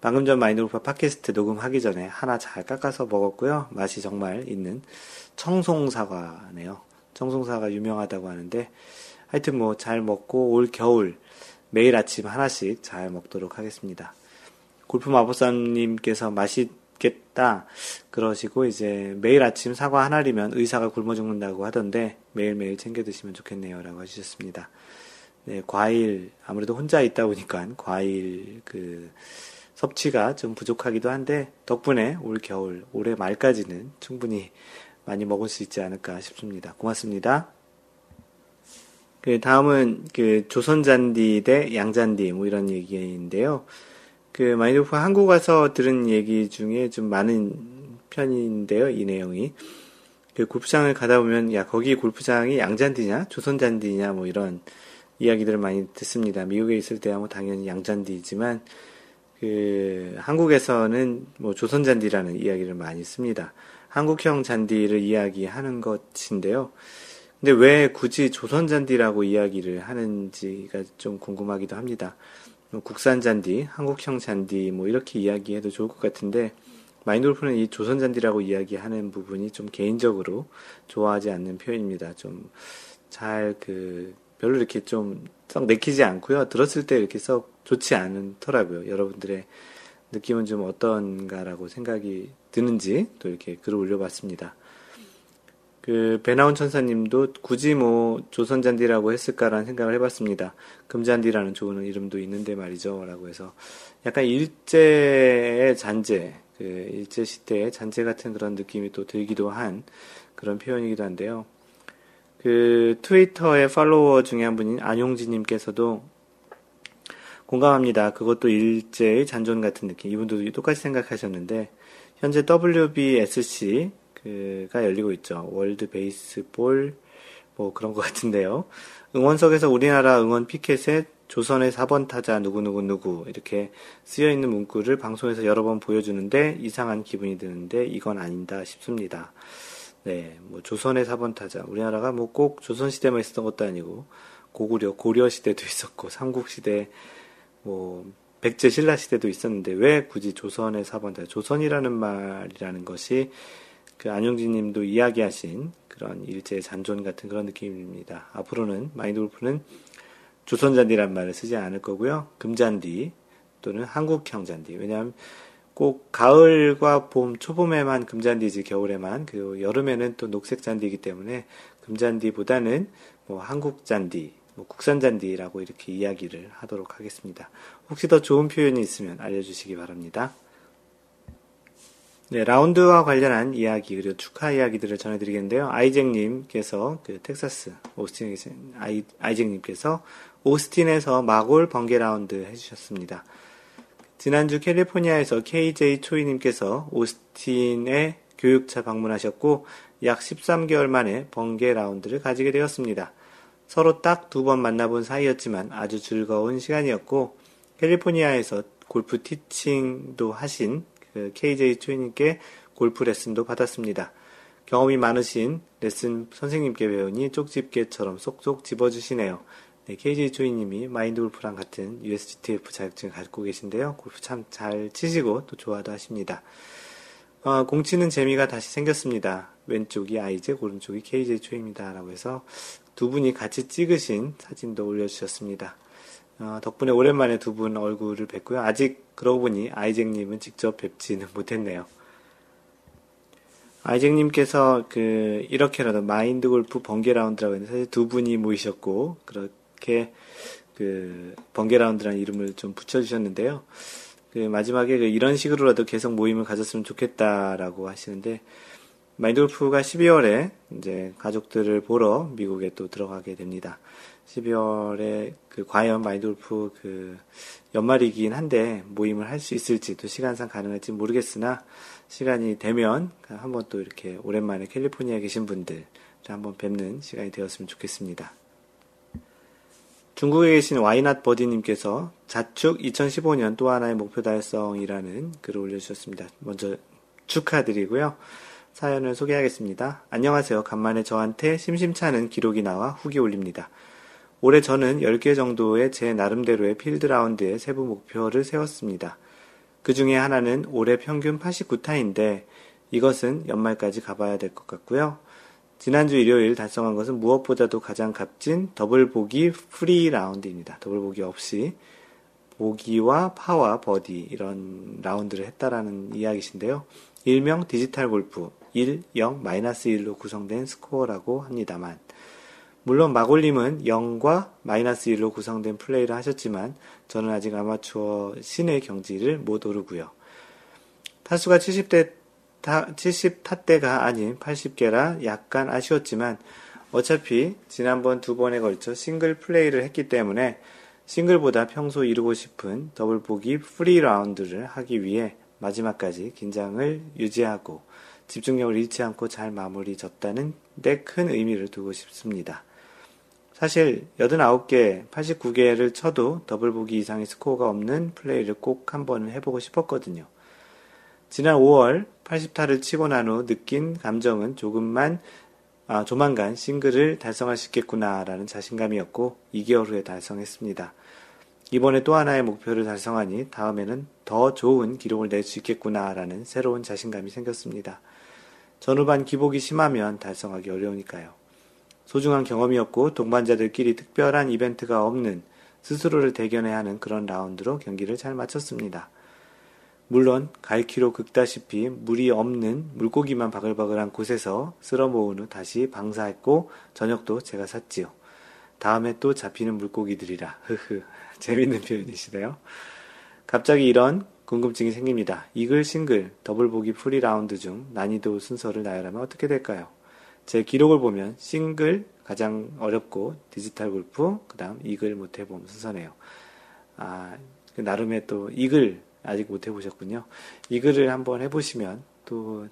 방금 전 마인드골프 팟캐스트 녹음하기 전에 하나 잘 깎아서 먹었고요. 맛이 정말 있는 청송사과네요. 청송사과 유명하다고 하는데, 하여튼 뭐 잘 먹고 올 겨울 매일 아침 하나씩 잘 먹도록 하겠습니다. 골프 마법사님께서 맛있겠다 그러시고, 이제 매일 아침 사과 하나리면 의사가 굶어 죽는다고 하던데 매일매일 챙겨 드시면 좋겠네요. 라고 해주셨습니다. 네, 과일, 아무래도 혼자 있다 보니까 과일 섭취가 좀 부족하기도 한데, 덕분에 올 겨울, 올해 말까지는 충분히 많이 먹을 수 있지 않을까 싶습니다. 고맙습니다. 다음은 조선잔디 대 양잔디 뭐 이런 얘기인데요. 마인드골프 한국 와서 들은 얘기 중에 좀 많은 편인데요, 이 내용이. 골프장을 가다 보면, 야, 거기 골프장이 양잔디냐 조선잔디냐 뭐 이런 이야기들을 많이 듣습니다. 미국에 있을 때야 뭐 당연히 양잔디지만, 한국에서는 뭐 조선잔디라는 이야기를 많이 씁니다. 한국형 잔디를 이야기하는 것인데요. 근데 왜 굳이 조선잔디라고 이야기를 하는지가 좀 궁금하기도 합니다. 국산잔디, 한국형 잔디 뭐 이렇게 이야기해도 좋을 것 같은데 마인드골프는 이 조선잔디라고 이야기하는 부분이 좀 개인적으로 좋아하지 않는 표현입니다. 좀 잘 별로 이렇게 좀 썩 내키지 않고요. 들었을 때 이렇게 썩 좋지 않더라고요. 여러분들의 느낌은 좀 어떤가라고 생각이 드는지 또 이렇게 글을 올려봤습니다. 배나온 천사님도 굳이 뭐 조선잔디라고 했을까라는 생각을 해봤습니다. 금잔디라는 좋은 이름도 있는데 말이죠. 라고 해서 약간 일제의 잔재, 일제시대의 잔재 같은 그런 느낌이 또 들기도 한 그런 표현이기도 한데요. 트위터의 팔로워 중에 한 분인 안용지님께서도 공감합니다. 그것도 일제의 잔존 같은 느낌. 이분도 똑같이 생각하셨는데 현재 WBSC 가 열리고 있죠. 월드 베이스볼 뭐 그런 것 같은데요. 응원석에서 우리나라 응원 피켓에 조선의 4번 타자 누구누구누구 이렇게 쓰여있는 문구를 방송에서 여러 번 보여주는데 이상한 기분이 드는데 이건 아니다 싶습니다. 네, 뭐 조선의 4번 타자 우리나라가 뭐 꼭 조선시대만 있었던 것도 아니고 고려시대도 있었고 삼국시대 뭐 백제 신라시대도 있었는데 왜 굳이 조선의 4번 타자 조선이라는 말이라는 것이 안용진님도 이야기하신 그런 일제의 잔존 같은 그런 느낌입니다. 앞으로는 마인드골프는 조선잔디란 말을 쓰지 않을 거고요. 금잔디 또는 한국형 잔디. 왜냐하면 꼭 가을과 봄, 초봄에만 금잔디지 겨울에만 그리고 여름에는 또 녹색잔디이기 때문에 금잔디보다는 뭐 한국잔디, 뭐 국산잔디라고 이렇게 이야기를 하도록 하겠습니다. 혹시 더 좋은 표현이 있으면 알려주시기 바랍니다. 네, 라운드와 관련한 이야기, 그리고 축하 이야기들을 전해드리겠는데요. 아이잭님께서, 텍사스, 오스틴, 아이잭님께서, 오스틴에서 마골 번개 라운드 해주셨습니다. 지난주 캘리포니아에서 KJ 초이님께서 오스틴의 교육차 방문하셨고, 약 13개월 만에 번개 라운드를 가지게 되었습니다. 서로 딱 두 번 만나본 사이였지만 아주 즐거운 시간이었고, 캘리포니아에서 골프 티칭도 하신 KJ 초이님께 골프 레슨도 받았습니다. 경험이 많으신 레슨 선생님께 배우니 쪽집게처럼 쏙쏙 집어주시네요. 네, KJ 초이님이 마인드골프랑 같은 USGTF 자격증을 갖고 계신데요. 골프 참 잘 치시고 또 좋아도 하십니다. 공치는 재미가 다시 생겼습니다. 왼쪽이 아이잭, 오른쪽이 KJ 초이입니다. 라고 해서 두 분이 같이 찍으신 사진도 올려주셨습니다. 덕분에 오랜만에 두 분 얼굴을 뵙고요. 아직 그러고 보니 아이잭님은 직접 뵙지는 못했네요. 아이잭님께서 이렇게라도 마인드골프 번개라운드라고 했는데 사실 두 분이 모이셨고 그렇게 번개라운드라는 이름을 좀 붙여주셨는데요. 마지막에 이런 식으로라도 계속 모임을 가졌으면 좋겠다라고 하시는데 마인드골프가 12월에 이제 가족들을 보러 미국에 또 들어가게 됩니다. 12월에 과연 마인드골프 연말이긴 한데 모임을 할 수 있을지 또 시간상 가능할지 모르겠으나 시간이 되면 한번 또 이렇게 오랜만에 캘리포니아에 계신 분들 한번 뵙는 시간이 되었으면 좋겠습니다. 중국에 계신 와이낫 버디님께서 자축 2015년 또 하나의 목표 달성이라는 글을 올려주셨습니다. 먼저 축하드리고요. 사연을 소개하겠습니다. 안녕하세요. 간만에 저한테 심심찮은 기록이 나와 후기 올립니다. 올해 저는 10개 정도의 제 나름대로의 필드라운드의 세부 목표를 세웠습니다. 그 중에 하나는 올해 평균 89타인데 이것은 연말까지 가봐야 될 것 같고요. 지난주 일요일 달성한 것은 무엇보다도 가장 값진 더블 보기 프리 라운드입니다. 더블 보기 없이 보기와 파와 버디 이런 라운드를 했다라는 이야기신데요. 일명 디지털 골프 1, 0, -1로 구성된 스코어라고 합니다만 물론 마골님은 0과 -1로 구성된 플레이를 하셨지만 저는 아직 아마추어 신의 경지를 못 오르고요. 타수가 70타대가 아닌 80개라 약간 아쉬웠지만 어차피 지난번 두 번에 걸쳐 싱글 플레이를 했기 때문에 싱글보다 평소 이루고 싶은 더블 보기 프리 라운드를 하기 위해 마지막까지 긴장을 유지하고 집중력을 잃지 않고 잘 마무리 졌다는 데 큰 의미를 두고 싶습니다. 사실 89개, 89개를 쳐도 더블 보기 이상의 스코어가 없는 플레이를 꼭 한번 해보고 싶었거든요. 지난 5월 80타를 치고 난 후 느낀 감정은 조금만 아, 조만간 싱글을 달성할 수 있겠구나라는 자신감이었고 2개월 후에 달성했습니다. 이번에 또 하나의 목표를 달성하니 다음에는 더 좋은 기록을 낼 수 있겠구나라는 새로운 자신감이 생겼습니다. 전후반 기복이 심하면 달성하기 어려우니까요. 소중한 경험이었고 동반자들끼리 특별한 이벤트가 없는 스스로를 대견해야 하는 그런 라운드로 경기를 잘 마쳤습니다. 물론 갈퀴로 긁다시피 물이 없는 물고기만 바글바글한 곳에서 쓸어 모은 후 다시 방사했고 저녁도 제가 샀지요. 다음에 또 잡히는 물고기들이라. 흐흐. 재밌는 표현이시네요. 갑자기 이런 궁금증이 생깁니다. 이글, 싱글, 더블 보기 프리 라운드 중 난이도 순서를 나열하면 어떻게 될까요? 제 기록을 보면 싱글 가장 어렵고 디지털 골프, 그 다음 이글 못해봄 순서네요. 아, 나름의 또 이글 아직 못해보셨군요. 이글을 한번 해보시면 또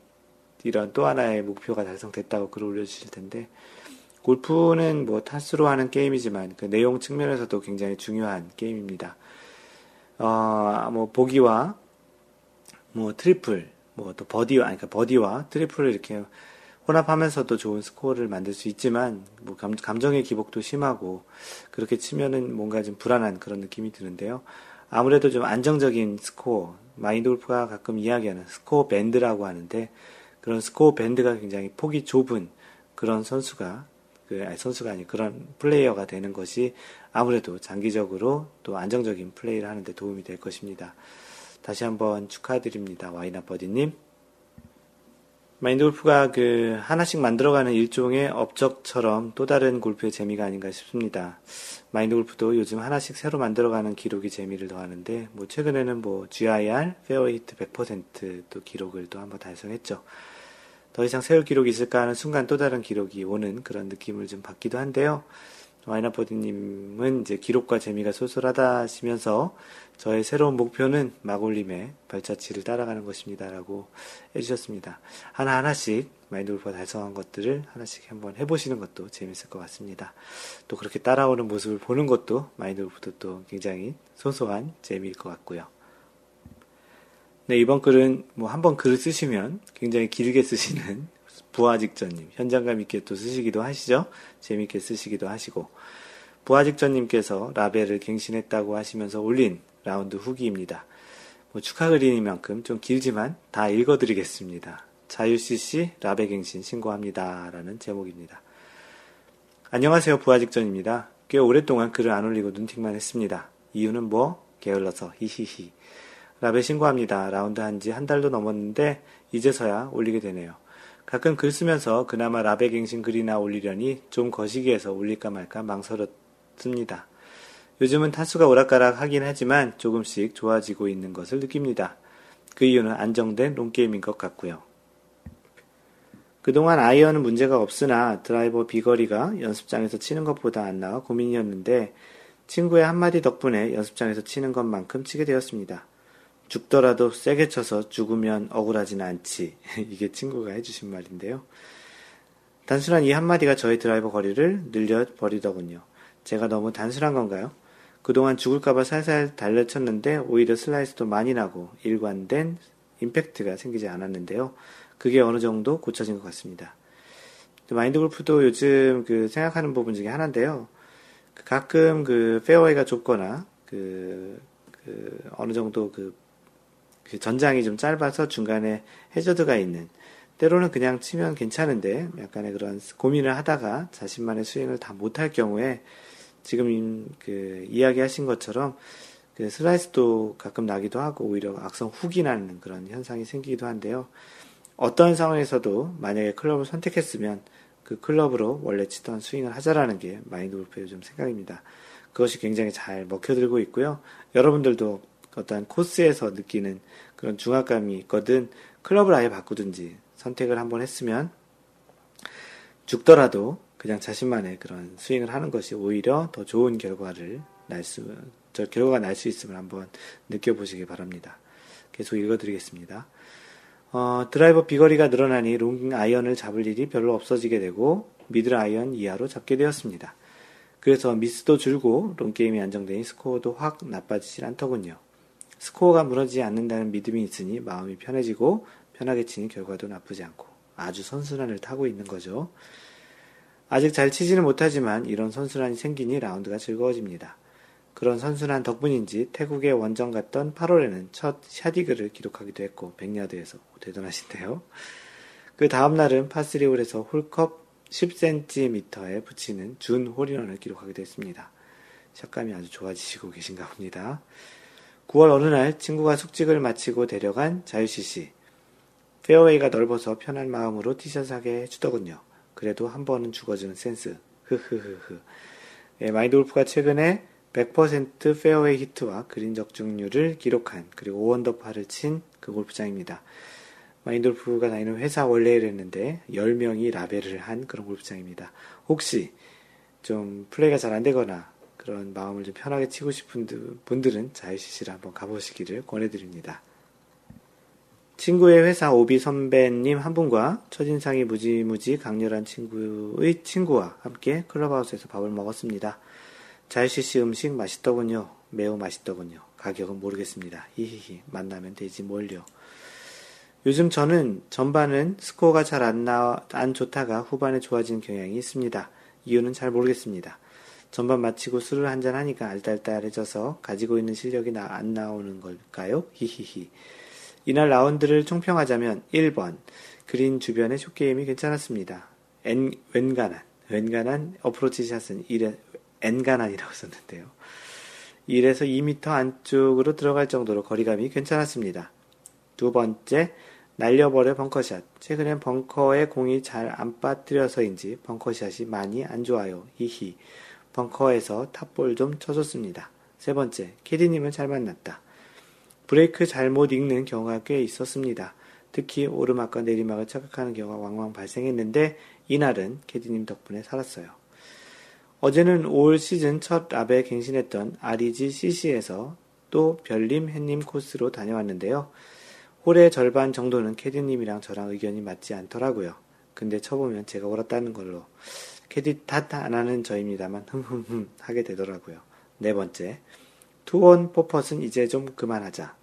이런 또 하나의 목표가 달성됐다고 글을 올려주실 텐데, 골프는 뭐 타수로 하는 게임이지만 그 내용 측면에서도 굉장히 중요한 게임입니다. 뭐 보기와 뭐 트리플, 뭐 또 버디와 트리플을 이렇게 혼합하면서도 좋은 스코어를 만들 수 있지만 뭐 감정의 기복도 심하고 그렇게 치면은 뭔가 좀 불안한 그런 느낌이 드는데요. 아무래도 좀 안정적인 스코어, 마인드골프가 가끔 이야기하는 스코어 밴드라고 하는데, 그런 스코어 밴드가 굉장히 폭이 좁은 그런 그런 플레이어가 되는 것이 아무래도 장기적으로 또 안정적인 플레이를 하는데 도움이 될 것입니다. 다시 한번 축하드립니다. 와이나버디님. 마인드골프가 그 하나씩 만들어가는 일종의 업적처럼 또 다른 골프의 재미가 아닌가 싶습니다. 마인드골프도 요즘 하나씩 새로 만들어가는 기록이 재미를 더하는데, 뭐 최근에는 뭐 GIR, 페어웨이트 100% 또 기록을 또 한번 달성했죠. 더 이상 세울 기록이 있을까 하는 순간 또 다른 기록이 오는 그런 느낌을 좀 받기도 한데요. 와이나버디님은 이제 기록과 재미가 쏠쏠하다 하시면서 저의 새로운 목표는 마골님의 발자취를 따라가는 것입니다 라고 해주셨습니다. 하나하나씩 마인드골프가 달성한 것들을 하나씩 한번 해보시는 것도 재밌을 것 같습니다. 또 그렇게 따라오는 모습을 보는 것도 마인드골프도 또 굉장히 소소한 재미일 것 같고요. 네, 이번 글은 뭐 한번 글을 쓰시면 굉장히 길게 쓰시는 부하직전님, 현장감 있게 또 쓰시기도 하시죠. 재밌게 쓰시기도 하시고, 부하직전님께서 라벨을 갱신했다고 하시면서 올린 라운드 후기입니다. 뭐 축하 글이니만큼 좀 길지만 다 읽어드리겠습니다. 자유CC 라벨 갱신 신고합니다 라는 제목입니다. 안녕하세요, 부하직전입니다. 꽤 오랫동안 글을 안 올리고 눈팅만 했습니다. 이유는 뭐? 게을러서 히히히. 라벨 신고합니다. 라운드 한지 한 달도 넘었는데 이제서야 올리게 되네요. 가끔 글 쓰면서 그나마 라벨 갱신 글이나 올리려니 좀 거시기해서 올릴까 말까 망설였습니다. 요즘은 타수가 오락가락 하긴 하지만 조금씩 좋아지고 있는 것을 느낍니다. 그 이유는 안정된 롱게임인 것 같고요. 그동안 아이언은 문제가 없으나 드라이버 비거리가 연습장에서 치는 것보다 안 나와 고민이었는데 친구의 한마디 덕분에 연습장에서 치는 것만큼 치게 되었습니다. 죽더라도 세게 쳐서 죽으면 억울하진 않지. 이게 친구가 해주신 말인데요. 단순한 이 한마디가 저의 드라이버 거리를 늘려버리더군요. 제가 너무 단순한 건가요? 그동안 죽을까봐 살살 달려쳤는데 오히려 슬라이스도 많이 나고 일관된 임팩트가 생기지 않았는데요. 그게 어느 정도 고쳐진 것 같습니다. 마인드골프도 요즘 그 생각하는 부분 중에 하나인데요. 가끔 그 페어웨이가 좁거나 어느 정도 전장이 좀 짧아서 중간에 해저드가 있는, 때로는 그냥 치면 괜찮은데 약간의 그런 고민을 하다가 자신만의 스윙을 다 못할 경우에 지금 그 이야기하신 것처럼 그 슬라이스도 가끔 나기도 하고 오히려 악성 훅이 나는 그런 현상이 생기기도 한데요. 어떤 상황에서도 만약에 클럽을 선택했으면 그 클럽으로 원래 치던 스윙을 하자라는 게 마인드골프의 요즘 생각입니다. 그것이 굉장히 잘 먹혀들고 있고요. 여러분들도 어떤 코스에서 느끼는 그런 중압감이 있거든 클럽을 아예 바꾸든지 선택을 한번 했으면 죽더라도 그냥 자신만의 그런 스윙을 하는 것이 오히려 더 좋은 결과가 날 수 있음을 한번 느껴보시기 바랍니다. 계속 읽어드리겠습니다. 드라이버 비거리가 늘어나니 롱 아이언을 잡을 일이 별로 없어지게 되고 미들 아이언 이하로 잡게 되었습니다. 그래서 미스도 줄고 롱게임이 안정되니 스코어도 확 나빠지질 않더군요. 스코어가 무너지지 않는다는 믿음이 있으니 마음이 편해지고 편하게 치니 결과도 나쁘지 않고 아주 선순환을 타고 있는 거죠. 아직 잘 치지는 못하지만 이런 선순환이 생기니 라운드가 즐거워집니다. 그런 선순환 덕분인지 태국에 원정 갔던 8월에는 첫 샷이글을 기록하기도 했고 100야드에서 대단하신데요. 그 다음날은 파3홀에서 홀컵 10cm에 붙이는 준 홀인원을 기록하기도 했습니다. 샷감이 아주 좋아지시고 계신가 봅니다. 9월 어느 날 친구가 숙직을 마치고 데려간 자유CC. 페어웨이가 넓어서 편한 마음으로 티샷 하게 해주더군요. 그래도 한 번은 죽어주는 센스. 흐흐흐흐. 예, 마인드골프가 최근에 100% 페어웨이 히트와 그린 적중률을 기록한 그리고 5언더파를 친 그 골프장입니다. 마인드골프가 다니는 회사 원래이랬는데 10명이 라벨을 한 그런 골프장입니다. 혹시 좀 플레이가 잘 안되거나 그런 마음을 좀 편하게 치고 싶은 분들은 자유CC를 한번 가보시기를 권해드립니다. 친구의 회사 오비 선배님 한 분과 첫인상이 무지무지 강렬한 친구의 친구와 함께 클럽하우스에서 밥을 먹었습니다. 자유CC 음식 맛있더군요. 매우 맛있더군요. 가격은 모르겠습니다. 히히히. 만나면 되지 뭘요. 요즘 저는 전반은 스코어가 잘 안 좋다가 후반에 좋아지는 경향이 있습니다. 이유는 잘 모르겠습니다. 전반 마치고 술을 한잔 하니까 알딸딸해져서 가지고 있는 실력이 안 나오는 걸까요? 히히히. 이날 라운드를 총평하자면 1번, 그린 주변의 숏게임이 괜찮았습니다. 웬간한 어프로치 샷은 엔간한이라고 썼는데요. 1에서 2m 안쪽으로 들어갈 정도로 거리감이 괜찮았습니다. 두 번째, 날려버려 벙커샷. 최근엔 벙커에 공이 잘 안 빠뜨려서인지 벙커샷이 많이 안 좋아요. 히히. 벙커에서 탑볼 좀 쳐줬습니다. 세 번째, 캐디님을 잘 만났다. 브레이크 잘못 읽는 경우가 꽤 있었습니다. 특히 오르막과 내리막을 착각하는 경우가 왕왕 발생했는데 이날은 캐디님 덕분에 살았어요. 어제는 올 시즌 첫 랍에 갱신했던 REG CC에서 또 별님, 햇님 코스로 다녀왔는데요. 홀의 절반 정도는 캐디님이랑 저랑 의견이 맞지 않더라고요. 근데 쳐보면 제가 옳았다는 걸로 캐디 탓 안 하는 저입니다만 흠흠흠 하게 되더라고요. 네 번째, 2온 포펫은 이제 좀 그만하자.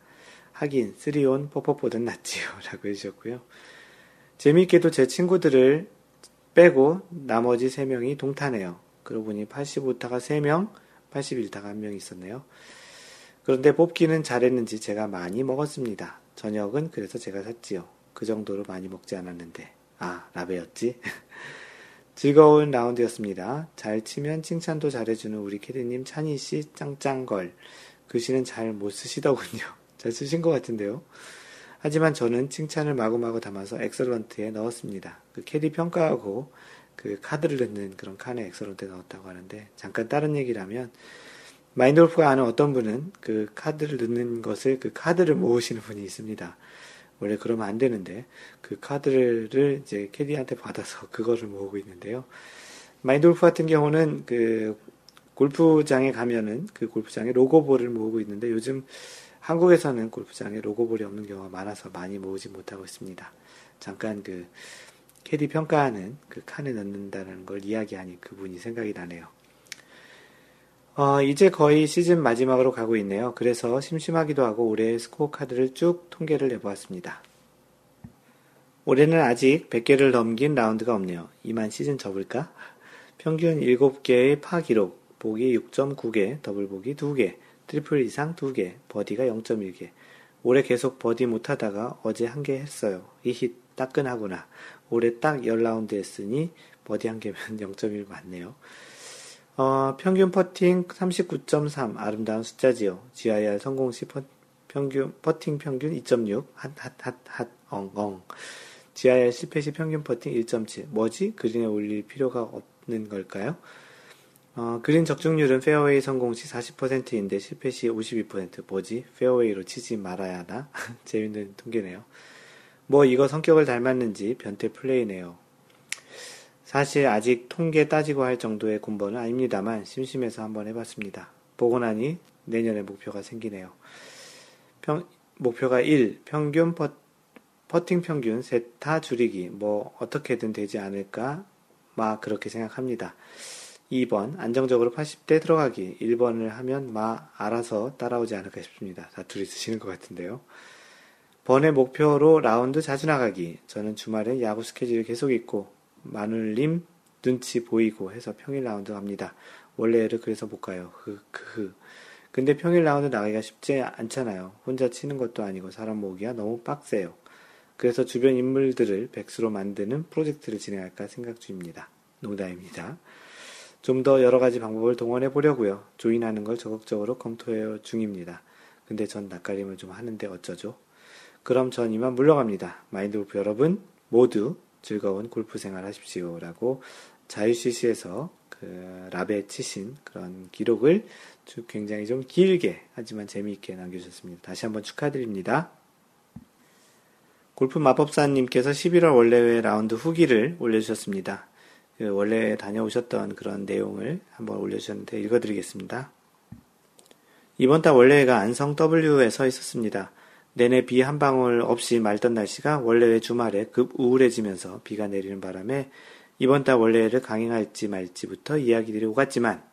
하긴 3온 포펫보단 낫지요 라고 해주셨고요. 재미있게도 제 친구들을 빼고 나머지 3명이 동타네요. 그러고 보니 85타가 3명, 81타가 1명 있었네요. 그런데 뽑기는 잘했는지 제가 많이 먹었습니다. 저녁은 그래서 제가 샀지요. 그 정도로 많이 먹지 않았는데. 아, 라베였지? 즐거운 라운드였습니다. 잘 치면 칭찬도 잘해주는 우리 캐디님 찬희씨 짱짱걸. 글씨는 잘 못 쓰시더군요. 잘 쓰신 것 같은데요. 하지만 저는 칭찬을 마구마구 담아서 엑설런트에 넣었습니다. 그 캐디 평가하고 그 카드를 넣는 그런 칸에 엑설런트에 넣었다고 하는데 잠깐 다른 얘기라면 마인드골프가 아는 어떤 분은 그 카드를 넣는 것을 그 카드를 모으시는 분이 있습니다. 원래 그러면 안 되는데 그 카드를 이제 캐디한테 받아서 그거를 모으고 있는데요. 마인드골프 같은 경우는 그 골프장에 가면은 그 골프장에 로고볼을 모으고 있는데 요즘 한국에서는 골프장에 로고볼이 없는 경우가 많아서 많이 모으지 못하고 있습니다. 잠깐 그 캐디 평가하는 그 칸에 넣는다는 걸 이야기하니 그분이 생각이 나네요. 이제 거의 시즌 마지막으로 가고 있네요. 그래서 심심하기도 하고 올해의 스코어 카드를 쭉 통계를 내보았습니다. 올해는 아직 100개를 넘긴 라운드가 없네요. 이만 시즌 접을까? 평균 7개의 파 기록, 보기 6.9개, 더블 보기 2개, 트리플 이상 2개, 버디가 0.1개. 올해 계속 버디 못하다가 어제 1개 했어요. 이히 따끈하구나. 올해 딱 10라운드 했으니 버디 1개면 0.1 맞네요. 평균 퍼팅 39.3 아름다운 숫자지요. GIR 성공시 퍼팅 평균 2.6 엉엉. GIR 실패시 평균 퍼팅 1.7. 뭐지? 그린에 올릴 필요가 없는 걸까요? 그린 적중률은 페어웨이 성공시 40%인데 실패시 52%. 뭐지? 페어웨이로 치지 말아야 하나? 재밌는 통계네요. 뭐 이거 성격을 닮았는지 변태 플레이네요. 사실 아직 통계 따지고 할 정도의 군번은 아닙니다만 심심해서 한번 해봤습니다. 보고 나니 내년에 목표가 생기네요. 목표가 1. 평균 퍼팅 평균 3타 줄이기. 뭐 어떻게든 되지 않을까 막 그렇게 생각합니다. 2번 안정적으로 80대 들어가기. 1번을 하면 막 알아서 따라오지 않을까 싶습니다. 다 둘이 쓰시는 것 같은데요. 번의 목표로 라운드 자주 나가기. 저는 주말에 야구 스케줄이 계속 있고 마눌님, 눈치 보이고 해서 평일 라운드 갑니다. 원래를 그래서 못 가요. 근데 평일 라운드 나가기가 쉽지 않잖아요. 혼자 치는 것도 아니고 사람 모으기가 너무 빡세요. 그래서 주변 인물들을 백수로 만드는 프로젝트를 진행할까 생각 중입니다. 농담입니다. 좀 더 여러가지 방법을 동원해 보려고요. 조인하는 걸 적극적으로 검토해 중입니다. 근데 전 낯가림을 좀 하는데 어쩌죠? 그럼 전 이만 물러갑니다. 마인드골프 여러분 모두 즐거운 골프 생활 하십시오. 라고 자유CC에서 그 랍에 치신 그런 기록을 굉장히 좀 길게 하지만 재미있게 남겨주셨습니다. 다시 한번 축하드립니다. 골프 마법사님께서 11월 원래외 라운드 후기를 올려주셨습니다. 원래외에 다녀오셨던 그런 내용을 한번 올려주셨는데 읽어드리겠습니다. 이번 달 원래외가 안성 W에 서 있었습니다. 내내 비 한 방울 없이 맑던 날씨가 원래외 주말에 급 우울해지면서 비가 내리는 바람에 이번 달 원래외를 강행할지 말지부터 이야기들이 오갔지만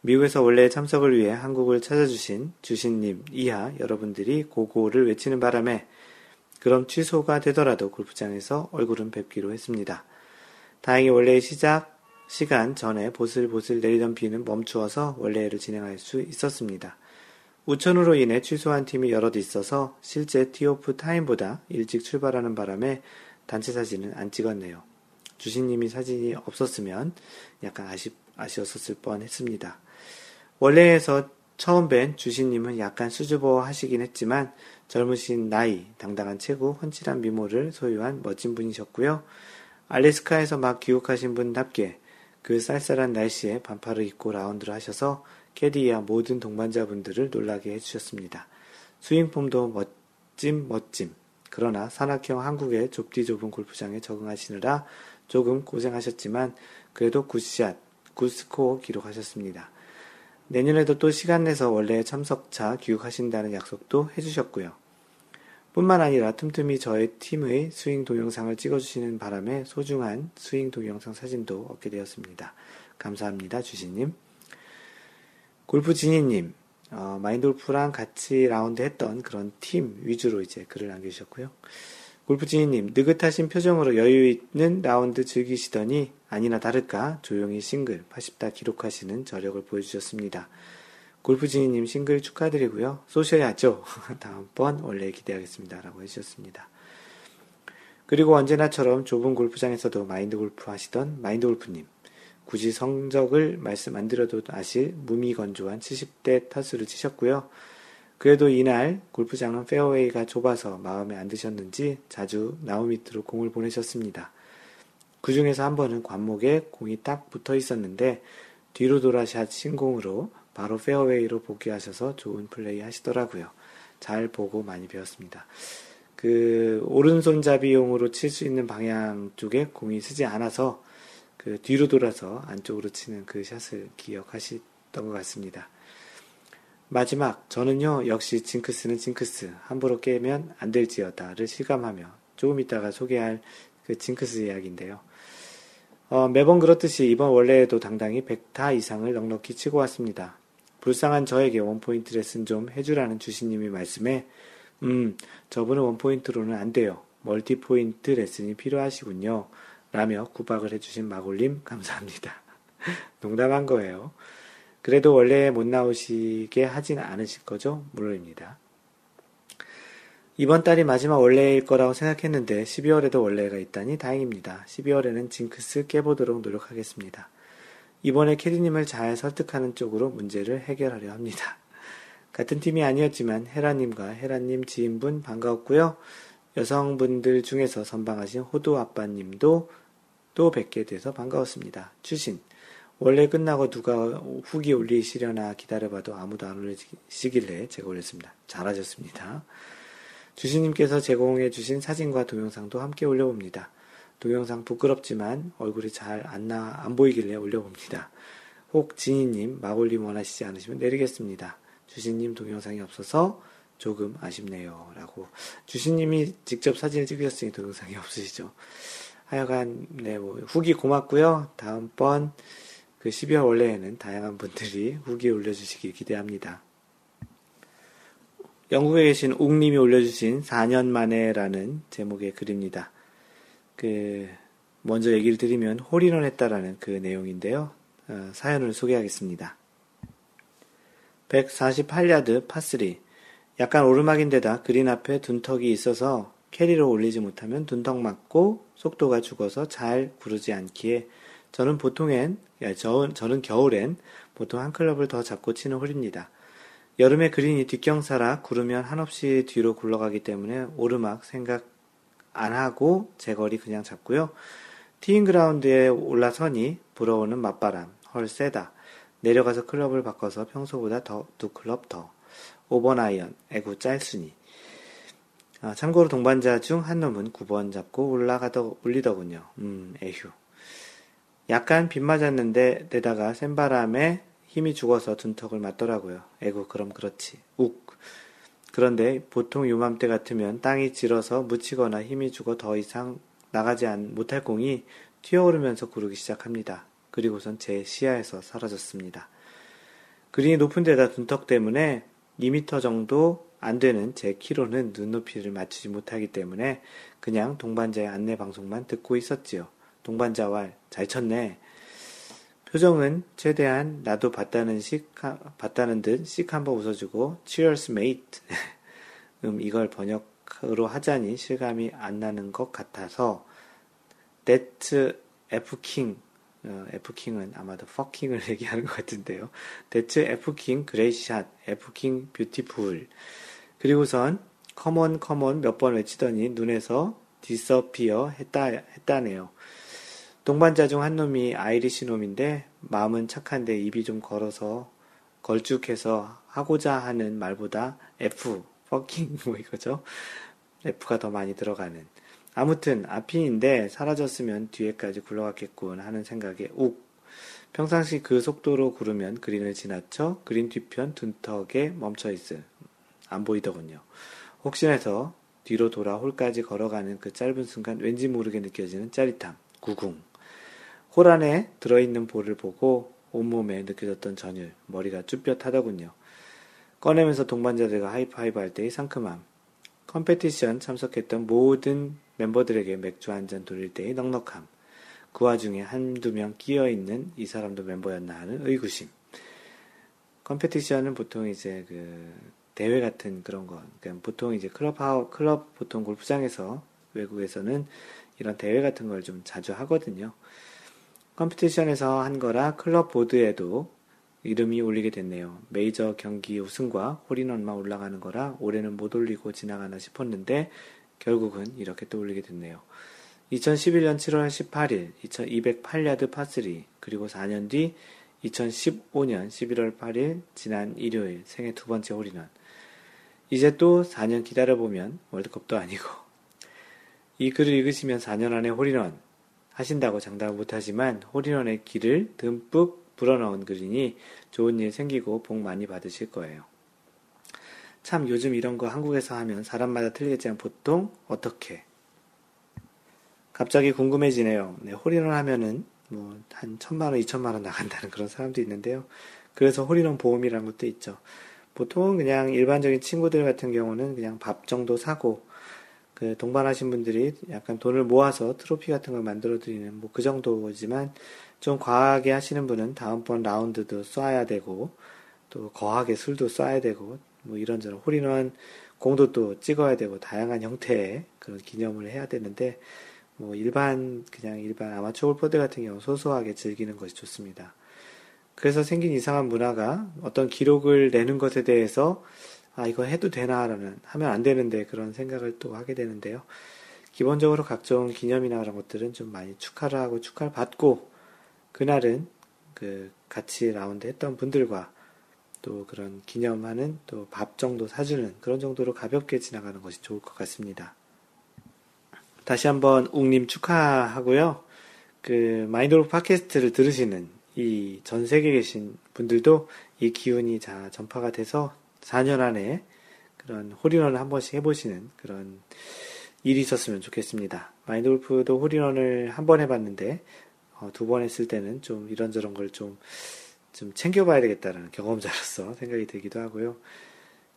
미국에서 원래외 참석을 위해 한국을 찾아주신 주신님 이하 여러분들이 고고를 외치는 바람에 그럼 취소가 되더라도 골프장에서 얼굴은 뵙기로 했습니다. 다행히 원래의 시작 시간 전에 보슬보슬 내리던 비는 멈추어서 원래를 진행할 수 있었습니다. 우천으로 인해 취소한 팀이 여럿 있어서 실제 티오프 타임보다 일찍 출발하는 바람에 단체 사진은 안 찍었네요. 주신님이 사진이 없었으면 약간 아쉬웠을 뻔했습니다. 원래에서 처음 뵌 주신님은 약간 수줍어 하시긴 했지만 젊으신 나이, 당당한 체구, 훤칠한 미모를 소유한 멋진 분이셨고요. 알래스카에서 막 귀국하신 분답게 그 쌀쌀한 날씨에 반팔을 입고 라운드를 하셔서 캐디와 모든 동반자분들을 놀라게 해주셨습니다. 스윙폼도 멋짐. 그러나 산악형 한국의 좁디 좁은 골프장에 적응하시느라 조금 고생하셨지만 그래도 굿샷, 굿스코어 기록하셨습니다. 내년에도 또 시간 내서 원래 참석차 귀국하신다는 약속도 해주셨고요. 뿐만 아니라 틈틈이 저의 팀의 스윙 동영상을 찍어주시는 바람에 소중한 스윙 동영상 사진도 얻게 되었습니다. 감사합니다. 주신님. 골프지니님, 마인드골프랑 같이 라운드 했던 그런 팀 위주로 이제 글을 남겨주셨고요. 골프지니님, 느긋하신 표정으로 여유있는 라운드 즐기시더니 아니나 다를까 조용히 싱글 80다 기록하시는 저력을 보여주셨습니다. 골프지니님 싱글 축하드리고요. 쏘셔야죠. 다음번 원래 기대하겠습니다. 라고 해주셨습니다. 그리고 언제나처럼 좁은 골프장에서도 마인드골프 하시던 마인드골프님, 굳이 성적을 말씀 안 드려도 아실 무미건조한 70대 타수를 치셨고요. 그래도 이날 골프장은 페어웨이가 좁아서 마음에 안 드셨는지 자주 나무 밑으로 공을 보내셨습니다. 그 중에서 한 번은 관목에 공이 딱 붙어 있었는데 뒤로 돌아 샷 신공으로 바로 페어웨이로 복귀하셔서 좋은 플레이 하시더라고요. 잘 보고 많이 배웠습니다. 그 오른손잡이용으로 칠 수 있는 방향 쪽에 공이 쓰지 않아서 그 뒤로 돌아서 안쪽으로 치는 그 샷을 기억하셨던 것 같습니다. 마지막 저는요 역시 징크스는 징크스 함부로 깨면 안 될지어다를 실감하며 조금 이따가 소개할 그 징크스 이야기인데요. 매번 그렇듯이 이번 원래에도 당당히 100타 이상을 넉넉히 치고 왔습니다. 불쌍한 저에게 원포인트 레슨 좀 해주라는 주신님이 말씀에 저분은 원포인트로는 안 돼요. 멀티포인트 레슨이 필요하시군요. 라며 구박을 해주신 마골님 감사합니다. 농담한 거예요. 그래도 원래 못 나오시게 하진 않으실 거죠? 물론입니다. 이번 달이 마지막 원래일 거라고 생각했는데 12월에도 원래가 있다니 다행입니다. 12월에는 징크스 깨보도록 노력하겠습니다. 이번에 캐디님을 잘 설득하는 쪽으로 문제를 해결하려 합니다. 같은 팀이 아니었지만 헤라님과 헤라님 지인분 반가웠고요. 여성분들 중에서 선방하신 호두 아빠님도 또 뵙게 돼서 반가웠습니다. 추신, 원래 끝나고 누가 후기 올리시려나 기다려봐도 아무도 안 올리시길래 제가 올렸습니다. 잘하셨습니다. 주신님께서 제공해주신 사진과 동영상도 함께 올려봅니다. 동영상 부끄럽지만 얼굴이 잘 안 보이길래 올려봅니다. 혹 진희님, 마골님 원하시지 않으시면 내리겠습니다. 주신님 동영상이 없어서 조금 아쉽네요. 라고 주신님이 직접 사진을 찍으셨으니 동영상이 없으시죠. 하여간 네, 뭐 후기 고맙고요. 다음번 그 12월 원래에는 다양한 분들이 후기 올려주시길 기대합니다. 영국에 계신 옥님이 올려주신 4년 만에라는 제목의 글입니다. 그 먼저 얘기를 드리면 홀인원 했다라는 그 내용인데요. 사연을 소개하겠습니다. 148야드 파3. 약간 오르막인데다 그린 앞에 둔턱이 있어서 캐리로 올리지 못하면 둔턱 맞고 속도가 죽어서 잘 구르지 않기에 저는 겨울엔 보통 한 클럽을 더 잡고 치는 홀입니다. 여름에 그린이 뒷경사라 구르면 한없이 뒤로 굴러가기 때문에 오르막 생각 안 하고 제 거리 그냥 잡고요. 티잉 그라운드에 올라서니 불어오는 맞바람, 헐 세다. 내려가서 클럽을 바꿔서 평소보다 두 클럽 더. 5번 아이언, 에구 짧으니. 참고로 동반자 중 한 놈은 9번 잡고 올리더군요. 에휴. 약간 빗 맞았는데 내다가 센 바람에 힘이 죽어서 둔턱을 맞더라고요. 에구 그럼 그렇지. 욱. 그런데 보통 요맘때 같으면 땅이 질어서 묻히거나 힘이 죽어 더 이상 나가지 못할 공이 튀어오르면서 구르기 시작합니다. 그리고선 제 시야에서 사라졌습니다. 그린이 높은 데다 둔턱 때문에 2m 정도 안 되는 제 키로는 눈높이를 맞추지 못하기 때문에 그냥 동반자의 안내 방송만 듣고 있었지요. 동반자 왈, 잘 쳤네. 표정은 최대한 나도 봤다는 듯 씩 한번 웃어주고 Cheers, mate. 이걸 번역으로 하자니 실감이 안 나는 것 같아서 That's F-King. F-King은 아마도 Fucking을 얘기하는 것 같은데요. That's F-King, great shot. F-King, beautiful. 그리고선 Come on 몇 번 외치더니 눈에서 disappear 했다네요. 동반자 중 한 놈이 아이리시 놈인데 마음은 착한데 입이 좀 걸쭉해서 하고자 하는 말보다 F, fucking 뭐 이거죠. F가 더 많이 들어가는. 아무튼 앞인인데 사라졌으면 뒤에까지 굴러갔겠군 하는 생각에 욱. 평상시 그 속도로 구르면 그린을 지나쳐 그린 뒤편 둔턱에 멈춰있을. 안 보이더군요. 혹시나 해서 뒤로 돌아 홀까지 걸어가는 그 짧은 순간 왠지 모르게 느껴지는 짜릿함. 구궁. 홀 안에 들어있는 볼을 보고 온몸에 느껴졌던 전율, 머리가 쭈뼛하더군요. 꺼내면서 동반자들과 하이파이브 할 때의 상큼함, 컴페티션 참석했던 모든 멤버들에게 맥주 한잔 돌릴 때의 넉넉함, 그 와중에 한두 명 끼어있는 이 사람도 멤버였나 하는 의구심. 컴페티션은 보통 이제 대회 같은 그런 것, 그러니까 보통 이제 보통 골프장에서, 외국에서는 이런 대회 같은 걸 좀 자주 하거든요. 컴피티션에서 한 거라 클럽 보드에도 이름이 올리게 됐네요. 메이저 경기 우승과 홀인원만 올라가는 거라 올해는 못 올리고 지나가나 싶었는데 결국은 이렇게 또 올리게 됐네요. 2011년 7월 18일 2208야드 파3, 그리고 4년 뒤 2015년 11월 8일 지난 일요일 생애 두 번째 홀인원. 이제 또 4년 기다려보면 월드컵도 아니고. 이 글을 읽으시면 4년 안에 홀인원 하신다고 장담 못하지만 홀인원의 기를 듬뿍 불어넣은 글이니 좋은 일 생기고 복 많이 받으실 거예요. 참 요즘 이런 거 한국에서 하면 사람마다 틀리겠지만 보통 어떻게? 갑자기 궁금해지네요. 네, 홀인원 하면은 뭐 한 1,000만 원, 2,000만 원 나간다는 그런 사람도 있는데요. 그래서 홀인원 보험이라는 것도 있죠. 보통은 그냥 일반적인 친구들 같은 경우는 그냥 밥 정도 사고 동반하신 분들이 약간 돈을 모아서 트로피 같은 걸 만들어드리는 뭐 그 정도지만 좀 과하게 하시는 분은 다음번 라운드도 쏴야 되고 또 거하게 술도 쏴야 되고 뭐 이런저런 홀인원 공도 또 찍어야 되고 다양한 형태의 그런 기념을 해야 되는데 뭐 일반 아마추어 골퍼들 같은 경우 소소하게 즐기는 것이 좋습니다. 그래서 생긴 이상한 문화가 어떤 기록을 내는 것에 대해서 이거 해도 되나라는, 하면 안 되는데 그런 생각을 또 하게 되는데요. 기본적으로 각종 기념이나 그런 것들은 좀 많이 축하를 하고 축하를 받고, 그날은 같이 라운드 했던 분들과 또 그런 기념하는 또 밥 정도 사주는 그런 정도로 가볍게 지나가는 것이 좋을 것 같습니다. 다시 한번 웅님 축하하고요. 마인드골프 팟캐스트를 들으시는 이 전 세계에 계신 분들도 이 기운이 다 전파가 돼서 4년 안에 그런 홀인원을 한 번씩 해보시는 그런 일이 있었으면 좋겠습니다. 마인드골프도 홀인원을 한 번 해봤는데 두 번 했을 때는 좀 이런저런 걸 좀 챙겨봐야 되겠다라는 경험자로서 생각이 들기도 하고요.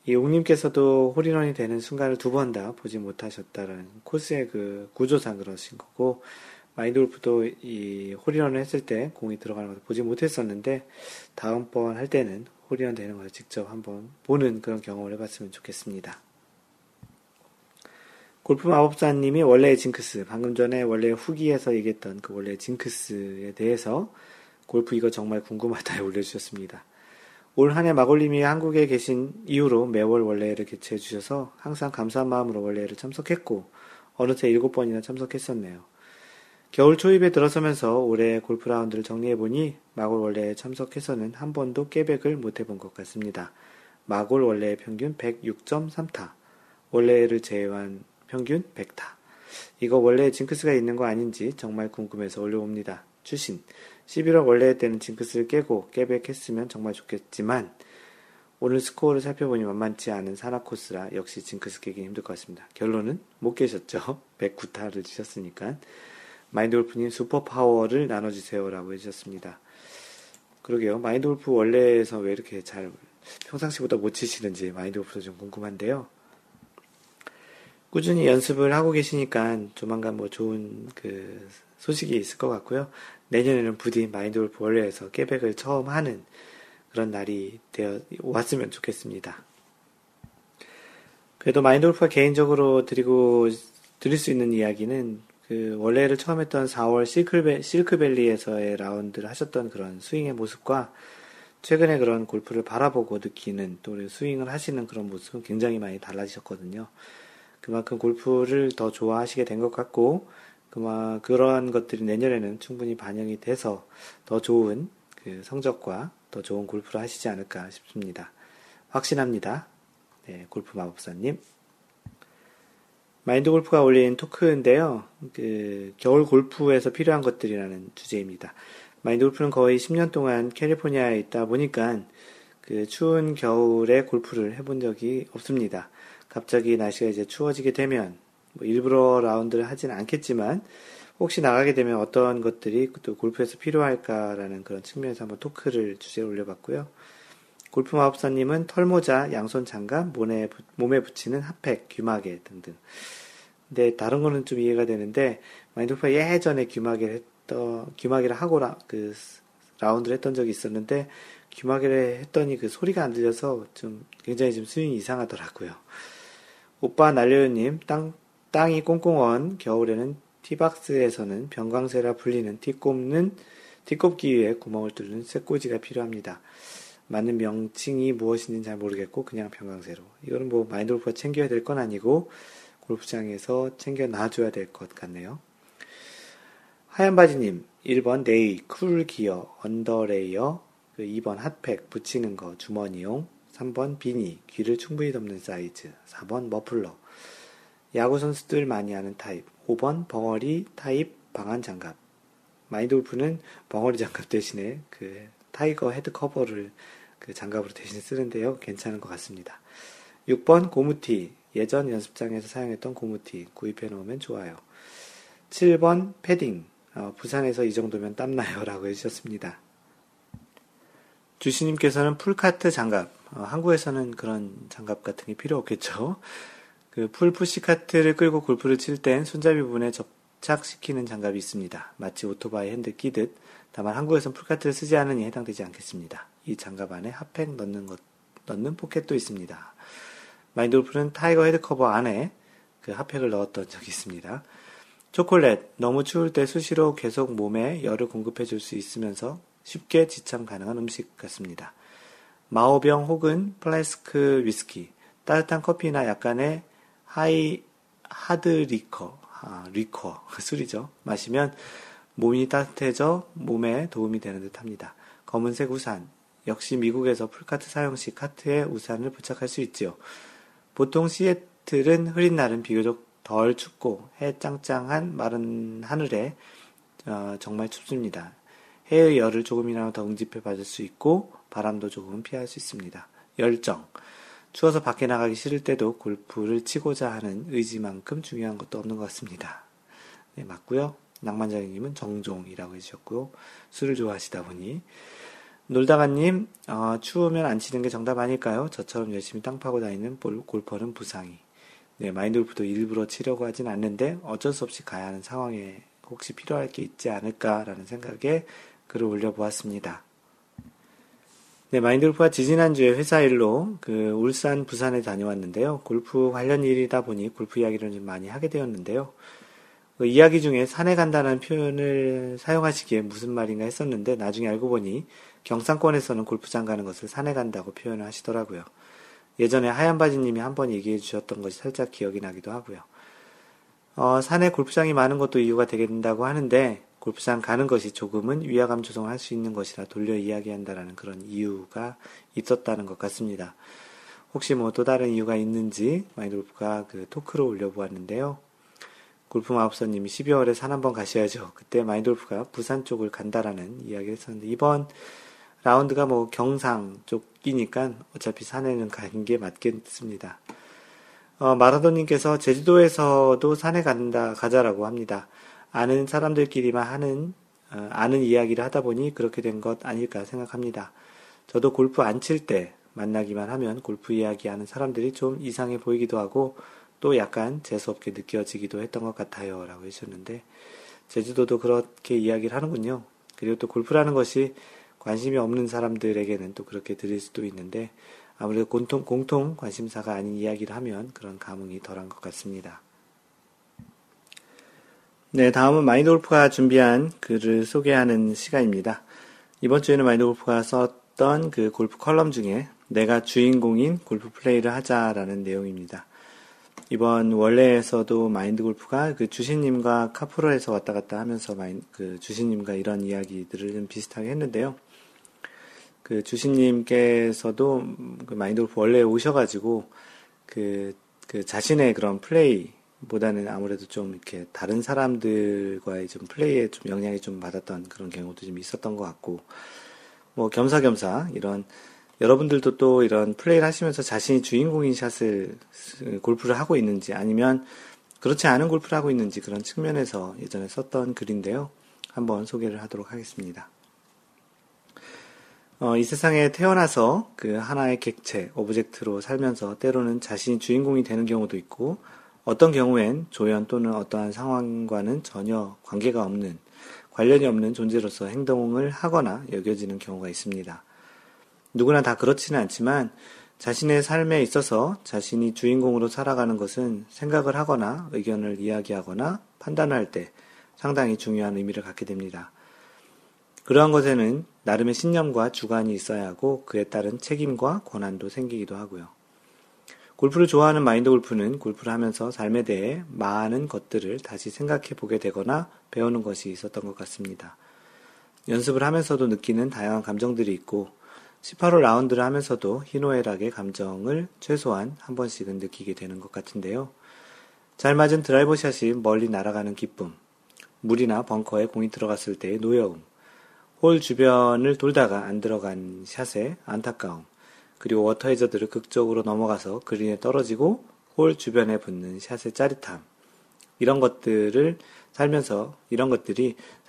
이 옥님께서도 홀인원이 되는 순간을 두 번 다 보지 못하셨다라는 코스의 구조상 그러신 거고, 마인드골프도 이 홀인원을 했을 때 공이 들어가는 것을 보지 못했었는데 다음번 할 때는 홀인원 되는 것을 직접 한번 보는 그런 경험을 해봤으면 좋겠습니다. 골프 마법사님이 원래의 징크스, 방금 전에 원래 후기에서 얘기했던 그 원래의 징크스에 대해서 골프 이거 정말 궁금하다에 올려주셨습니다. 올 한해 마골님이 한국에 계신 이후로 매월 원래회를 개최해주셔서 항상 감사한 마음으로 원래회를 참석했고 어느새 7번이나 참석했었네요. 겨울 초입에 들어서면서 올해 골프 라운드를 정리해보니 마골 원래회에 참석해서는 한 번도 깨백을 못해본 것 같습니다. 마골 원래회 평균 106.3타, 원래회를 제외한 평균 100타. 이거 원래 징크스가 있는 거 아닌지 정말 궁금해서 올려봅니다. 추신. 11월 원래회 때는 징크스를 깨고 깨백했으면 정말 좋겠지만 오늘 스코어를 살펴보니 만만치 않은 산악 코스라 역시 징크스 깨기 힘들 것 같습니다. 결론은 못 깨셨죠. 109타를 주셨으니까. 마인드골프님 슈퍼파워를 나눠주세요라고 해주셨습니다. 그러게요. 마인드골프 원래에서 왜 이렇게 잘 평상시보다 못 치시는지 마인드골프도 좀 궁금한데요. 꾸준히 연습을 하고 계시니까 조만간 뭐 좋은 그 소식이 있을 것 같고요. 내년에는 부디 마인드골프 원래에서 깨백을 처음 하는 그런 날이 되어 왔으면 좋겠습니다. 그래도 마인드골프가 개인적으로 드릴 수 있는 이야기는 그 원래를 처음 했던 4월 실크밸리에서의 라운드를 하셨던 그런 스윙의 모습과 최근에 그런 골프를 바라보고 느끼는 또 스윙을 하시는 그런 모습은 굉장히 많이 달라지셨거든요. 그만큼 골프를 더 좋아하시게 된 것 같고 그러한 것들이 내년에는 충분히 반영이 돼서 더 좋은 그 성적과 더 좋은 골프를 하시지 않을까 싶습니다. 확신합니다. 네, 골프 마법사님. 마인드 골프가 올린 토크인데요. 겨울 골프에서 필요한 것들이라는 주제입니다. 마인드 골프는 거의 10년 동안 캘리포니아에 있다 보니까 그 추운 겨울에 골프를 해본 적이 없습니다. 갑자기 날씨가 이제 추워지게 되면 뭐 일부러 라운드를 하진 않겠지만 혹시 나가게 되면 어떤 것들이 또 골프에서 필요할까라는 그런 측면에서 한번 토크를 주제로 올려봤고요. 골프 마법사님은 털모자, 양손 장갑, 몸에 붙이는 핫팩, 귀마개 등등. 근데 다른 거는 좀 이해가 되는데 마인드골프가 예전에 귀마개를 하고 그 라운드를 했던 적이 있었는데 귀마개를 했더니 그 소리가 안 들려서 좀 굉장히 좀 스윙이 이상하더라고요. 오빠 날려요님, 땅이 꽁꽁 언 겨울에는 티박스에서는 병광새라 불리는 티 꼽기 위해 구멍을 뚫는 쇠꼬지가 필요합니다. 맞는 명칭이 무엇인지는 잘 모르겠고 그냥 병광새로. 이거는 뭐 마인드골프가 챙겨야 될 건 아니고 골프장에서 챙겨 놔줘야 될 것 같네요. 하얀바지님, 1번 네이, 쿨기어, 언더레이어, 2번 핫팩, 붙이는 거, 주머니용, 3번 비니, 귀를 충분히 덮는 사이즈, 4번 머플러, 야구 선수들 많이 하는 타입, 5번 벙어리 타입 방한 장갑. 마인드골프는 벙어리 장갑 대신에 그 타이거 헤드 커버를 그 장갑으로 대신 쓰는데요. 괜찮은 것 같습니다. 6번 고무티, 예전 연습장에서 사용했던 고무티 구입해 놓으면 좋아요. 7번 패딩, 부산에서 이 정도면 땀나요 라고 해주셨습니다. 주시님께서는 풀카트 장갑, 한국에서는 그런 장갑 같은 게 필요 없겠죠. 그 풀푸시카트를 끌고 골프를 칠 땐 손잡이 부분에 접착시키는 장갑이 있습니다. 마치 오토바이 핸들 끼듯. 다만 한국에선 풀카트를 쓰지 않으니 해당되지 않겠습니다. 이 장갑 안에 핫팩 넣는 포켓도 있습니다. 마인드골프는 타이거 헤드커버 안에 그 핫팩을 넣었던 적이 있습니다. 초콜릿, 너무 추울 때 수시로 계속 몸에 열을 공급해 줄 수 있으면서 쉽게 지참 가능한 음식 같습니다. 마오병 혹은 플라스크 위스키, 따뜻한 커피나 약간의 하드 리커, 술이죠. 마시면 몸이 따뜻해져 몸에 도움이 되는 듯 합니다. 검은색 우산, 역시 미국에서 풀카트 사용 시 카트에 우산을 부착할 수 있지요. 보통 시애틀은 흐린 날은 비교적 덜 춥고 해 짱짱한 마른 하늘에 정말 춥습니다. 해의 열을 조금이나마 더 응집해 받을 수 있고 바람도 조금은 피할 수 있습니다. 열정, 추워서 밖에 나가기 싫을 때도 골프를 치고자 하는 의지만큼 중요한 것도 없는 것 같습니다. 네, 맞고요. 낭만자님은 정종이라고 해주셨고 술을 좋아하시다 보니 놀다가님, 추우면 안 치는 게 정답 아닐까요? 저처럼 열심히 땅 파고 다니는 골퍼는 부상이. 네, 마인드골프도 일부러 치려고 하진 않는데 어쩔 수 없이 가야 하는 상황에 혹시 필요할 게 있지 않을까라는 생각에 글을 올려보았습니다. 네, 마인드골프가 지지난주에 회사일로 울산, 부산에 다녀왔는데요. 골프 관련 일이다 보니 골프 이야기를 좀 많이 하게 되었는데요. 그 이야기 중에 산에 간다는 표현을 사용하시기에 무슨 말인가 했었는데 나중에 알고 보니 경상권에서는 골프장 가는 것을 산에 간다고 표현을 하시더라고요. 예전에 하얀바지님이 한번 얘기해 주셨던 것이 살짝 기억이 나기도 하고요. 산에 골프장이 많은 것도 이유가 되겠다고 하는데 골프장 가는 것이 조금은 위화감 조성할 수 있는 것이라 돌려 이야기한다라는 그런 이유가 있었다는 것 같습니다. 혹시 뭐 또 다른 이유가 있는지 마인드골프가 토크로 올려보았는데요. 골프마법사님이 12월에 산 한번 가셔야죠. 그때 마인드골프가 부산 쪽을 간다라는 이야기를 했었는데 이번 라운드가 뭐 경상 쪽이니까 어차피 산에는 가는 게 맞겠습니다. 마라도님께서 제주도에서도 산에 가자라고 합니다. 아는 사람들끼리만 아는 이야기를 하다 보니 그렇게 된 것 아닐까 생각합니다. 저도 골프 안 칠 때 만나기만 하면 골프 이야기하는 사람들이 좀 이상해 보이기도 하고 또 약간 재수없게 느껴지기도 했던 것 같아요 라고 하셨는데 제주도도 그렇게 이야기를 하는군요. 그리고 또 골프라는 것이 관심이 없는 사람들에게는 또 그렇게 들릴 수도 있는데 아무래도 공통 관심사가 아닌 이야기를 하면 그런 감흥이 덜한 것 같습니다. 네, 다음은 마인드골프가 준비한 글을 소개하는 시간입니다. 이번 주에는 마인드골프가 썼던 골프 컬럼 중에 내가 주인공인 골프 플레이를 하자라는 내용입니다. 이번 원래에서도 마인드골프가 주신님과 카프로에서 왔다 갔다 하면서 주신님과 이런 이야기들을 좀 비슷하게 했는데요. 주신님께서도 마인드골프 원래 오셔가지고 자신의 그런 플레이 보다는 아무래도 좀 이렇게 다른 사람들과의 좀 플레이에 좀 영향이 좀 받았던 그런 경우도 좀 있었던 것 같고, 뭐 겸사겸사 이런 여러분들도 또 이런 플레이를 하시면서 자신이 주인공인 샷을 골프를 하고 있는지 아니면 그렇지 않은 골프를 하고 있는지 그런 측면에서 예전에 썼던 글인데요. 한번 소개를 하도록 하겠습니다. 이 세상에 태어나서 하나의 객체, 오브젝트로 살면서 때로는 자신이 주인공이 되는 경우도 있고 어떤 경우엔 조연 또는 어떠한 상황과는 전혀 관계가 없는, 관련이 없는 존재로서 행동을 하거나 여겨지는 경우가 있습니다. 누구나 다 그렇지는 않지만 자신의 삶에 있어서 자신이 주인공으로 살아가는 것은 생각을 하거나 의견을 이야기하거나 판단을 할 때 상당히 중요한 의미를 갖게 됩니다. 그러한 것에는 나름의 신념과 주관이 있어야 하고 그에 따른 책임과 권한도 생기기도 하고요. 골프를 좋아하는 마인드골프는 골프를 하면서 삶에 대해 많은 것들을 다시 생각해 보게 되거나 배우는 것이 있었던 것 같습니다. 연습을 하면서도 느끼는 다양한 감정들이 있고 18홀 라운드를 하면서도 희노애락의 감정을 최소한 한 번씩은 느끼게 되는 것 같은데요. 잘 맞은 드라이버 샷이 멀리 날아가는 기쁨, 물이나 벙커에 공이 들어갔을 때의 노여움, 홀 주변을 돌다가 안 들어간 샷의 안타까움, 그리고 워터 해저드를 극적으로 넘어가서 그린에 떨어지고 홀 주변에 붙는 샷의 짜릿함. 이런 것들이 살면서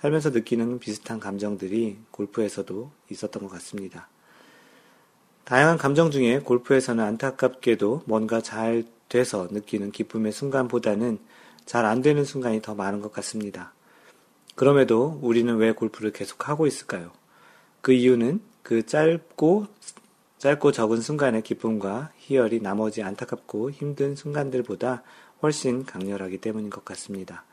느끼는 비슷한 감정들이 골프에서도 있었던 것 같습니다. 다양한 감정 중에 골프에서는 안타깝게도 뭔가 잘 돼서 느끼는 기쁨의 순간보다는 잘 안 되는 순간이 더 많은 것 같습니다. 그럼에도 우리는 왜 골프를 계속 하고 있을까요? 그 이유는 짧고 적은 순간의 기쁨과 희열이 나머지 안타깝고 힘든 순간들보다 훨씬 강렬하기 때문인 것 같습니다.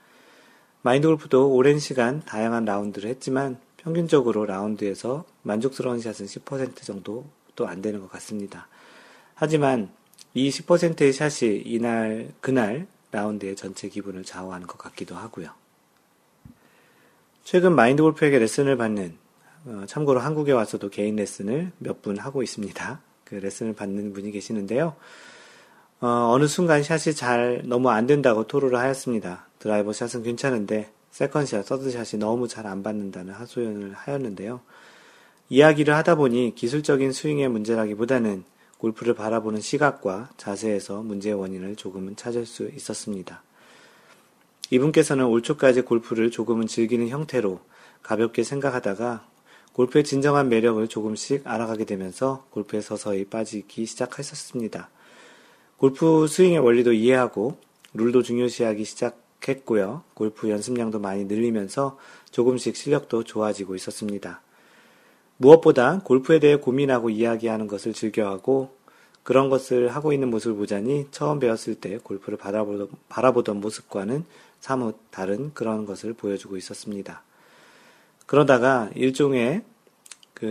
마인드골프도 오랜 시간 다양한 라운드를 했지만 평균적으로 라운드에서 만족스러운 샷은 10% 정도도 안 되는 것 같습니다. 하지만 이 10%의 샷이 그날 라운드의 전체 기분을 좌우하는 것 같기도 하고요. 최근 마인드골프에게 레슨을 받는 참고로 한국에 와서도 개인 레슨을 몇 분 하고 있습니다. 레슨을 받는 분이 계시는데요. 어느 순간 샷이 너무 안 된다고 토로를 하였습니다. 드라이버 샷은 괜찮은데 세컨샷, 서드샷이 너무 잘 안 받는다는 하소연을 하였는데요. 이야기를 하다 보니 기술적인 스윙의 문제라기보다는 골프를 바라보는 시각과 자세에서 문제의 원인을 조금은 찾을 수 있었습니다. 이분께서는 올 초까지 골프를 조금은 즐기는 형태로 가볍게 생각하다가 골프의 진정한 매력을 조금씩 알아가게 되면서 골프에 서서히 빠지기 시작했었습니다. 골프 스윙의 원리도 이해하고 룰도 중요시하기 시작 했고요. 골프 연습량도 많이 늘리면서 조금씩 실력도 좋아지고 있었습니다. 무엇보다 골프에 대해 고민하고 이야기하는 것을 즐겨하고 그런 것을 하고 있는 모습을 보자니 처음 배웠을 때 골프를 바라보던 모습과는 사뭇 다른 그런 것을 보여주고 있었습니다. 그러다가 일종의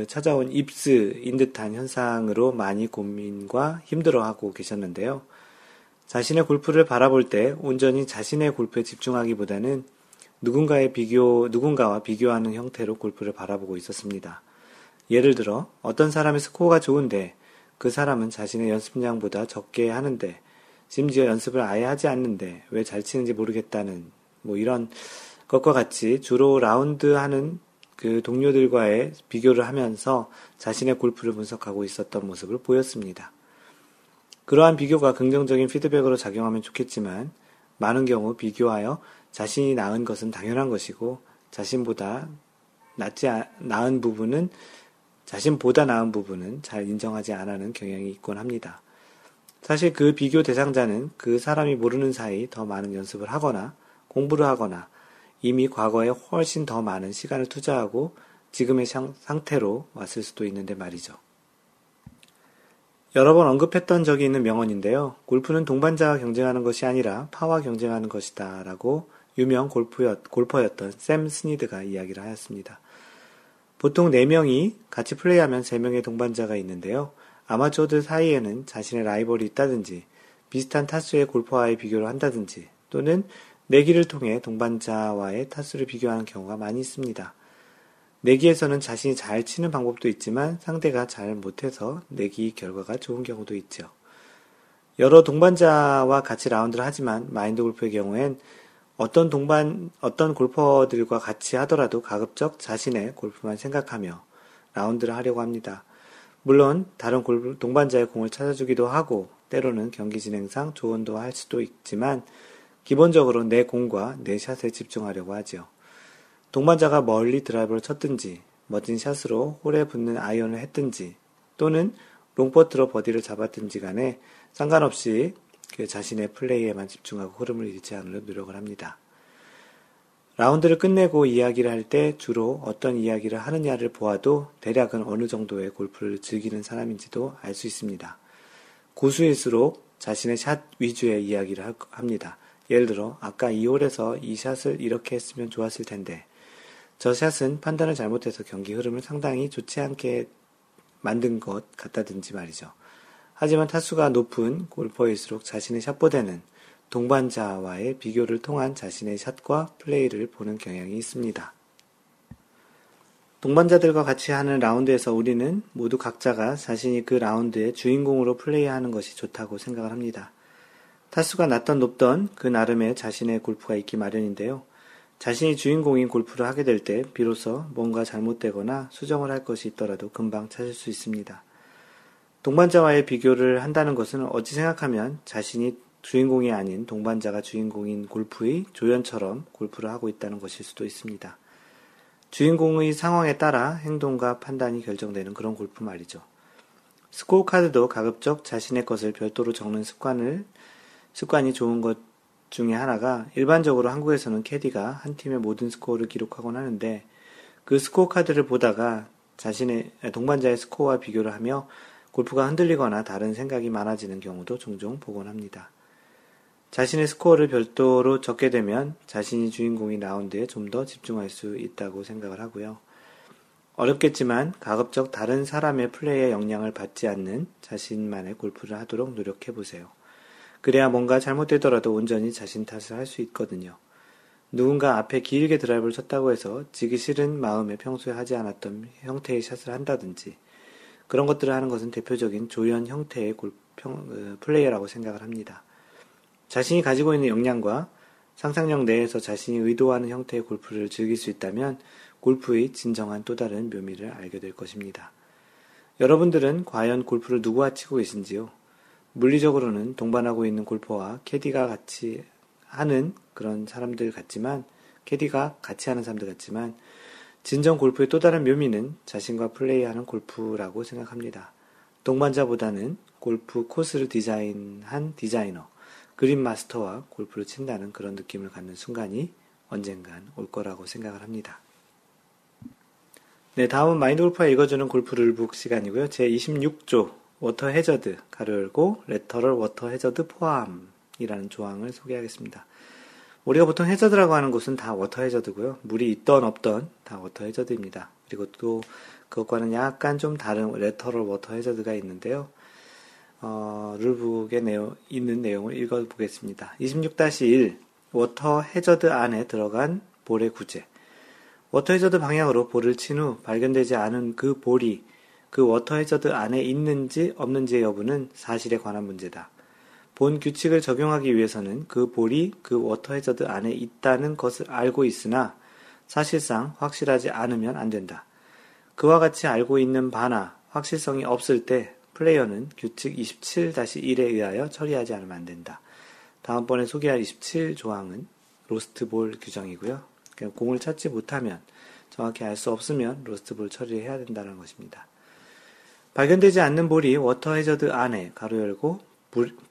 찾아온 입스인 듯한 현상으로 많이 고민과 힘들어하고 계셨는데요. 자신의 골프를 바라볼 때 온전히 자신의 골프에 집중하기보다는 누군가와 비교하는 형태로 골프를 바라보고 있었습니다. 예를 들어 어떤 사람의 스코어가 좋은데 그 사람은 자신의 연습량보다 적게 하는데 심지어 연습을 아예 하지 않는데 왜 잘 치는지 모르겠다는 이런 것과 같이 주로 라운드하는 그 동료들과의 비교를 하면서 자신의 골프를 분석하고 있었던 모습을 보였습니다. 그러한 비교가 긍정적인 피드백으로 작용하면 좋겠지만 많은 경우 비교하여 자신이 나은 것은 당연한 것이고 자신보다 나은 부분은 잘 인정하지 않는 경향이 있곤 합니다. 사실 그 비교 대상자는 그 사람이 모르는 사이 더 많은 연습을 하거나 공부를 하거나 이미 과거에 훨씬 더 많은 시간을 투자하고 지금의 상태로 왔을 수도 있는데 말이죠. 여러 번 언급했던 적이 있는 명언인데요. 골프는 동반자와 경쟁하는 것이 아니라 파와 경쟁하는 것이다 라고 유명 골퍼였던 샘 스니드가 이야기를 하였습니다. 보통 4명이 같이 플레이하면 3명의 동반자가 있는데요. 아마추어들 사이에는 자신의 라이벌이 있다든지 비슷한 타수의 골퍼와의 비교를 한다든지 또는 내기를 통해 동반자와의 타수를 비교하는 경우가 많이 있습니다. 내기에서는 자신이 잘 치는 방법도 있지만 상대가 잘 못해서 내기 결과가 좋은 경우도 있죠. 여러 동반자와 같이 라운드를 하지만 마인드 골프의 경우엔 어떤 골퍼들과 같이 하더라도 가급적 자신의 골프만 생각하며 라운드를 하려고 합니다. 물론 다른 동반자의 공을 찾아주기도 하고 때로는 경기 진행상 조언도 할 수도 있지만 기본적으로 내 공과 내 샷에 집중하려고 하죠. 동반자가 멀리 드라이브를 쳤든지 멋진 샷으로 홀에 붙는 아이언을 했든지 또는 롱퍼트로 버디를 잡았든지 간에 상관없이 자신의 플레이에만 집중하고 흐름을 잃지 않으려 노력을 합니다. 라운드를 끝내고 이야기를 할 때 주로 어떤 이야기를 하느냐를 보아도 대략은 어느 정도의 골프를 즐기는 사람인지도 알 수 있습니다. 고수일수록 자신의 샷 위주의 이야기를 합니다. 예를 들어 아까 이 홀에서 이 샷을 이렇게 했으면 좋았을 텐데 저 샷은 판단을 잘못해서 경기 흐름을 상당히 좋지 않게 만든 것 같다든지 말이죠. 하지만 타수가 높은 골퍼일수록 자신의 샷보다는 동반자와의 비교를 통한 자신의 샷과 플레이를 보는 경향이 있습니다. 동반자들과 같이 하는 라운드에서 우리는 모두 각자가 자신이 그 라운드의 주인공으로 플레이하는 것이 좋다고 생각을 합니다. 타수가 낮던 높던 그 나름의 자신의 골프가 있기 마련인데요. 자신이 주인공인 골프를 하게 될 때 비로소 뭔가 잘못되거나 수정을 할 것이 있더라도 금방 찾을 수 있습니다. 동반자와의 비교를 한다는 것은 어찌 생각하면 자신이 주인공이 아닌 동반자가 주인공인 골프의 조연처럼 골프를 하고 있다는 것일 수도 있습니다. 주인공의 상황에 따라 행동과 판단이 결정되는 그런 골프 말이죠. 스코어 카드도 가급적 자신의 것을 별도로 적는 습관이 좋은 것 중에 하나가 일반적으로 한국에서는 캐디가 한 팀의 모든 스코어를 기록하곤 하는데 그 스코어 카드를 보다가 자신의 동반자의 스코어와 비교를 하며 골프가 흔들리거나 다른 생각이 많아지는 경우도 종종 보곤 합니다. 자신의 스코어를 별도로 적게 되면 자신이 주인공인 라운드에 좀 더 집중할 수 있다고 생각을 하고요. 어렵겠지만 가급적 다른 사람의 플레이에 영향을 받지 않는 자신만의 골프를 하도록 노력해보세요. 그래야 뭔가 잘못되더라도 온전히 자신 탓을 할 수 있거든요. 누군가 앞에 길게 드라이브를 쳤다고 해서 지기 싫은 마음에 평소에 하지 않았던 형태의 샷을 한다든지 그런 것들을 하는 것은 대표적인 조연 형태의 플레이어라고 생각을 합니다. 자신이 가지고 있는 역량과 상상력 내에서 자신이 의도하는 형태의 골프를 즐길 수 있다면 골프의 진정한 또 다른 묘미를 알게 될 것입니다. 여러분들은 과연 골프를 누구와 치고 계신지요? 물리적으로는 동반하고 있는 골퍼와 캐디가 같이 하는 그런 사람들 같지만 진정 골프의 또 다른 묘미는 자신과 플레이하는 골프라고 생각합니다. 동반자보다는 골프 코스를 디자인한 디자이너, 그린 마스터와 골프를 친다는 그런 느낌을 갖는 순간이 언젠간 올 거라고 생각을 합니다. 네, 다음은 마인드골프가 읽어주는 골프룰북 시간이고요. 제26조 워터 해저드 가르고 레터럴 워터 해저드 포함이라는 조항을 소개하겠습니다. 우리가 보통 해저드라고 하는 곳은 다 워터 해저드고요. 물이 있던 없던 다 워터 해저드입니다. 그리고 또 그것과는 약간 좀 다른 레터럴 워터 해저드가 있는데요. 룰북에 있는 내용을 읽어보겠습니다. 26-1 워터 해저드 안에 들어간 볼의 구제. 워터 해저드 방향으로 볼을 친 후 발견되지 않은 그 볼이 그 워터 해저드 안에 있는지 없는지의 여부는 사실에 관한 문제다. 본 규칙을 적용하기 위해서는 그 볼이 그 워터 해저드 안에 있다는 것을 알고 있으나 사실상 확실하지 않으면 안 된다. 그와 같이 알고 있는 바나 확실성이 없을 때 플레이어는 규칙 27-1에 의하여 처리하지 않으면 안 된다. 다음번에 소개할 27 조항은 로스트볼 규정이고요. 공을 찾지 못하면, 정확히 알 수 없으면 로스트볼 처리해야 된다는 것입니다. 발견되지 않는 볼이 워터 해저드 안에 가로 열고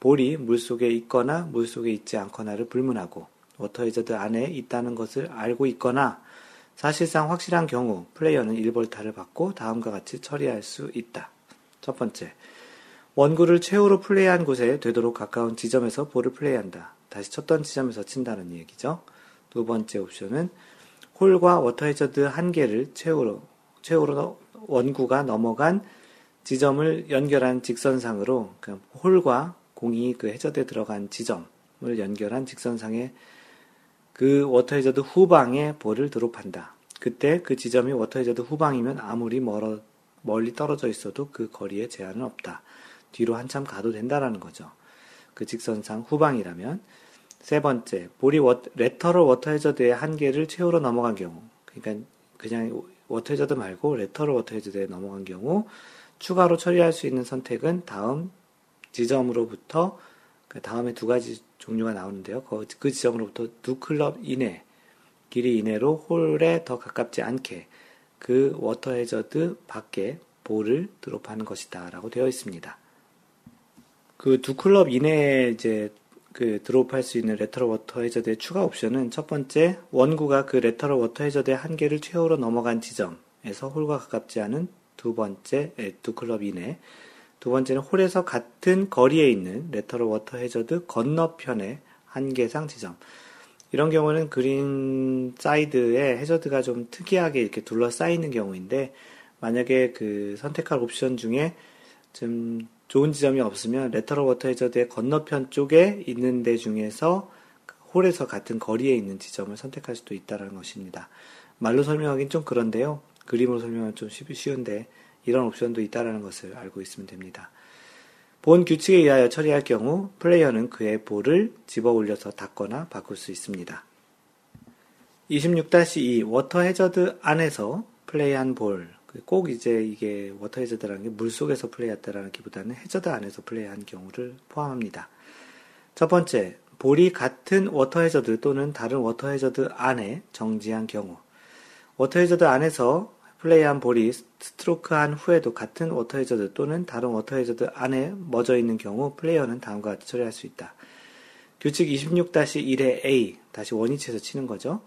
볼이 물속에 있거나 물속에 있지 않거나를 불문하고 워터 해저드 안에 있다는 것을 알고 있거나 사실상 확실한 경우 플레이어는 1벌타를 받고 다음과 같이 처리할 수 있다. 첫 번째, 원구를 최후로 플레이한 곳에 되도록 가까운 지점에서 볼을 플레이한다. 다시 쳤던 지점에서 친다는 얘기죠. 두 번째 옵션은 홀과 워터 해저드 한 개를 최후로 원구가 넘어간 지점을 연결한 직선상으로, 그러니까 홀과 공이 그 해저드에 들어간 지점을 연결한 직선상에 그 워터 해저드 후방에 볼을 드롭한다. 그때 그 지점이 워터 해저드 후방이면 아무리 멀리 떨어져 있어도 그 거리에 제한은 없다. 뒤로 한참 가도 된다라는 거죠. 그 직선상 후방이라면. 세 번째, 볼이 레터럴 워터 해저드의 한계를 최후로 넘어간 경우, 그러니까 그냥 워터 해저드 말고 레터럴 워터 해저드에 넘어간 경우 추가로 처리할 수 있는 선택은 다음 지점으로부터, 다음에 두 가지 종류가 나오는데요. 그 지점으로부터 두 클럽 이내, 길이 이내로 홀에 더 가깝지 않게 그 워터 해저드 밖에 볼을 드롭하는 것이다 라고 되어 있습니다. 그 두 클럽 이내에 이제 그 드롭할 수 있는 레터럴 워터 해저드의 추가 옵션은 첫 번째, 원구가 그 레터럴 워터 해저드의 한계를 최후로 넘어간 지점에서 홀과 가깝지 않은 두 클럽 이내. 두 번째는 홀에서 같은 거리에 있는 레터럴 워터 해저드 건너편의 한계상 지점. 이런 경우는 그린 사이드에 해저드가 좀 특이하게 이렇게 둘러싸이는 경우인데, 만약에 그 선택할 옵션 중에 좀 좋은 지점이 없으면 레터럴 워터 해저드의 건너편 쪽에 있는 데 중에서 홀에서 같은 거리에 있는 지점을 선택할 수도 있다는 것입니다. 말로 설명하기는 좀 그런데요. 그림으로 설명하면 좀 쉬운데 이런 옵션도 있다는 것을 알고 있으면 됩니다. 본 규칙에 의하여 처리할 경우 플레이어는 그의 볼을 집어 올려서 닿거나 바꿀 수 있습니다. 26-2 워터 해저드 안에서 플레이한 볼. 꼭 이제 이게 워터 해저드라는 게 물속에서 플레이했다라는 기보다는 해저드 안에서 플레이한 경우를 포함합니다. 첫 번째, 볼이 같은 워터 해저드 또는 다른 워터 해저드 안에 정지한 경우. 워터 해저드 안에서 플레이한 볼이 스트로크한 후에도 같은 워터 해저드 또는 다른 워터 해저드 안에 멎어 있는 경우 플레이어는 다음과 같이 처리할 수 있다. 규칙 26-1의 A, 다시 원위치에서 치는 거죠.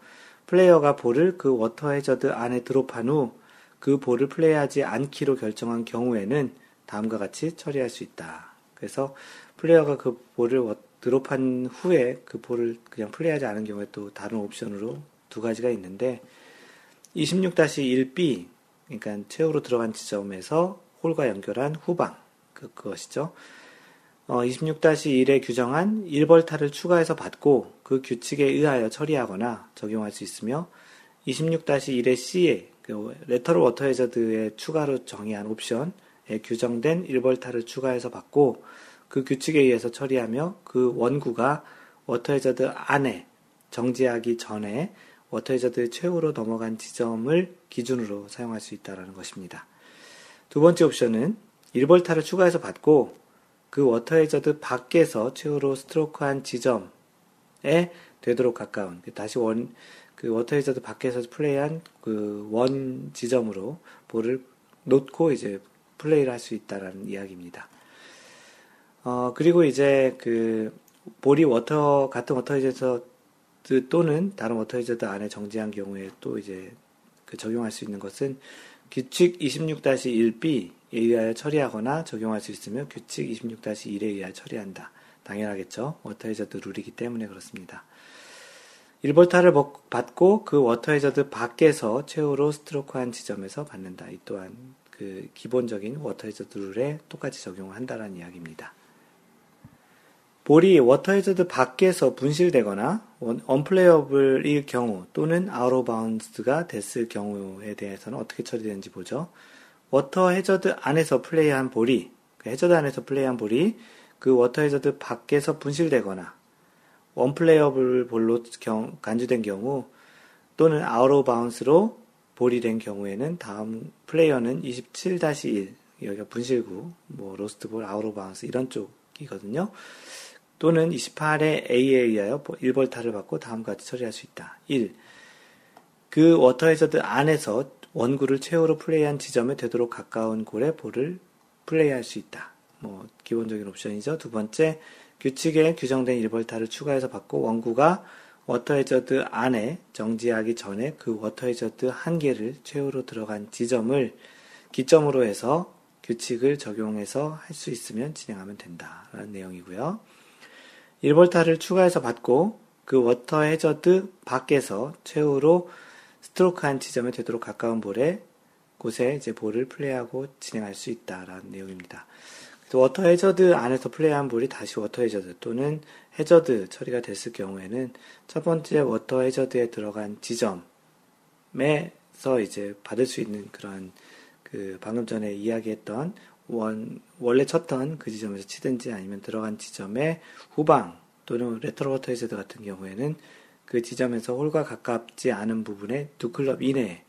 플레이어가 볼을 그 워터 해저드 안에 드롭한 후 그 볼을 플레이하지 않기로 결정한 경우에는 다음과 같이 처리할 수 있다. 그래서 플레이어가 그 볼을 드롭한 후에 그 볼을 그냥 플레이하지 않은 경우에 또 다른 옵션으로 두 가지가 있는데, 26-1B, 그러니까 최후로 들어간 지점에서 홀과 연결한 후방, 그것이죠. 26-1에 규정한 1벌타를 추가해서 받고 그 규칙에 의하여 처리하거나 적용할 수 있으며, 26-1의 C에 레터럴 워터 해저드에 추가로 정의한 옵션에 규정된 1벌타를 추가해서 받고 그 규칙에 의해서 처리하며 그 원구가 워터 해저드 안에 정지하기 전에 워터 해저드의 최후로 넘어간 지점을 기준으로 사용할 수 있다는 것입니다. 두 번째 옵션은 1벌타를 추가해서 받고 그 워터 해저드 밖에서 최후로 스트로크한 지점에 되도록 가까운, 다시 그 워터 해저드 밖에서 플레이한 그 원 지점으로 볼을 놓고 이제 플레이를 할 수 있다라는 이야기입니다. 그리고 이제 그 볼이 워터 같은 워터헤저드 또는 다른 워터헤저드 안에 정지한 경우에 또 이제 그 적용할 수 있는 것은 규칙 26-1B에 의하여 처리하거나 적용할 수 있으며 규칙 26-1에 의하여 처리한다. 당연하겠죠. 워터헤저드 룰이기 때문에 그렇습니다. 1볼타를 받고 그 워터헤저드 밖에서 최후로 스트로크한 지점에서 받는다. 이 또한 그 기본적인 워터헤저드 룰에 똑같이 적용을 한다라는 이야기입니다. 볼이 워터헤저드 밖에서 분실되거나 언플레이어블일 경우 또는 아웃오브바운드가 됐을 경우에 대해서는 어떻게 처리되는지 보죠. 워터헤저드 안에서 플레이한 볼이, 그 해저드 안에서 플레이한 볼이 그 워터헤저드 밖에서 분실되거나 언플레이어블 볼로 간주된 경우 또는 아웃오브바운드로 볼이 된 경우에는 다음 플레이어는 27-1, 여기가 분실구, 뭐 로스트볼, 아웃오브바운드 이런 쪽이거든요. 또는 28의 A에 의하여 1볼타를 받고 다음과 같이 처리할 수 있다. 1. 그 워터헤저드 안에서 원구를 최후로 플레이한 지점에 되도록 가까운 골에 볼을 플레이할 수 있다. 뭐 기본적인 옵션이죠. 두 번째, 규칙에 규정된 1볼타를 추가해서 받고 원구가 워터헤저드 안에 정지하기 전에 그 워터헤저드 한 개를 최후로 들어간 지점을 기점으로 해서 규칙을 적용해서 할 수 있으면 진행하면 된다라는 내용이고요. 1볼타를 추가해서 받고 그 워터 해저드 밖에서 최후로 스트로크한 지점에 되도록 가까운 볼에 곳에 이제 볼을 플레이하고 진행할 수 있다라는 내용입니다. 그래서 워터 해저드 안에서 플레이한 볼이 다시 워터 해저드 또는 해저드 처리가 됐을 경우에는 첫 번째 워터 해저드에 들어간 지점에서 이제 받을 수 있는 그런 그 방금 전에 이야기했던 원래 쳤던 그 지점에서 치든지 아니면 들어간 지점의 후방 또는 레터럴 워터헤저드 같은 경우에는 그 지점에서 홀과 가깝지 않은 부분에 두 클럽 이내에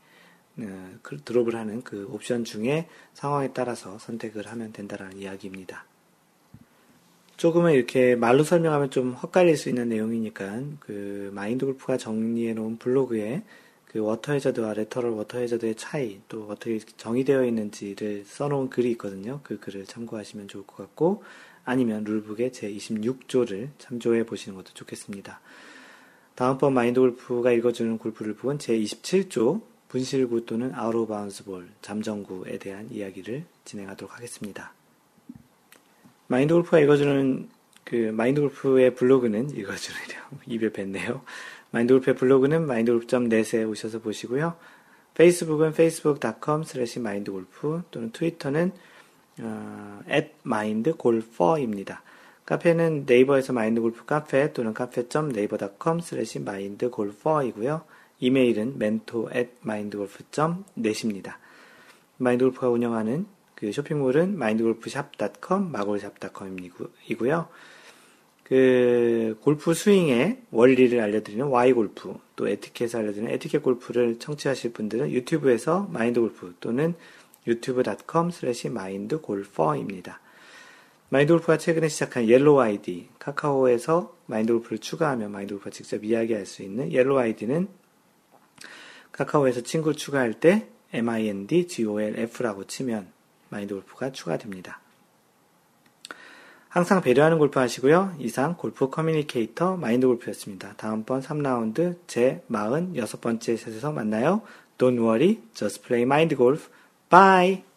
드롭을 하는 그 옵션 중에 상황에 따라서 선택을 하면 된다라는 이야기입니다. 조금은 이렇게 말로 설명하면 좀 헛갈릴 수 있는 내용이니까 그 마인드골프가 정리해 놓은 블로그에 그 워터헤저드와 레터럴 워터헤저드의 차이 또 어떻게 정의되어 있는지를 써놓은 글이 있거든요. 그 글을 참고하시면 좋을 것 같고 아니면 룰북의 제26조를 참조해 보시는 것도 좋겠습니다. 다음번 마인드골프가 읽어주는 골프룰북은 제27조 분실구 또는 아웃오브바운스볼 잠정구에 대한 이야기를 진행하도록 하겠습니다. 마인드골프가 읽어주는 그 마인드골프의 블로그는 읽어주려고 입에 뱉네요. 마인드골프의 블로그는 mindgolf.net에 오셔서 보시고요. 페이스북은 facebook.com/mindgolf 또는 트위터는 @mindgolfer입니다. 카페는 네이버에서 마인드골프 카페 또는 cafe.naver.com/mindgolfer이고요. 이메일은 mentor@mindgolf.net입니다. 마인드골프가 운영하는 그 쇼핑몰은 mindgolfshop.com, magolshop.com이고요. 그 골프 스윙의 원리를 알려드리는 Y골프, 또 에티켓을 알려드리는 에티켓 골프를 청취하실 분들은 유튜브에서 마인드골프 또는 youtube.com/mindgolfer입니다. 마인드골프가 최근에 시작한 옐로우 아이디, 카카오에서 마인드골프를 추가하면 마인드골프가 직접 이야기할 수 있는 옐로우 아이디는 카카오에서 친구를 추가할 때 mindgolf라고 치면 마인드골프가 추가됩니다. 항상 배려하는 골프 하시고요. 이상 골프 커뮤니케이터 마인드골프였습니다. 다음번 3라운드 제 46번째 셋에서 만나요. Don't worry, just play mind golf. Bye!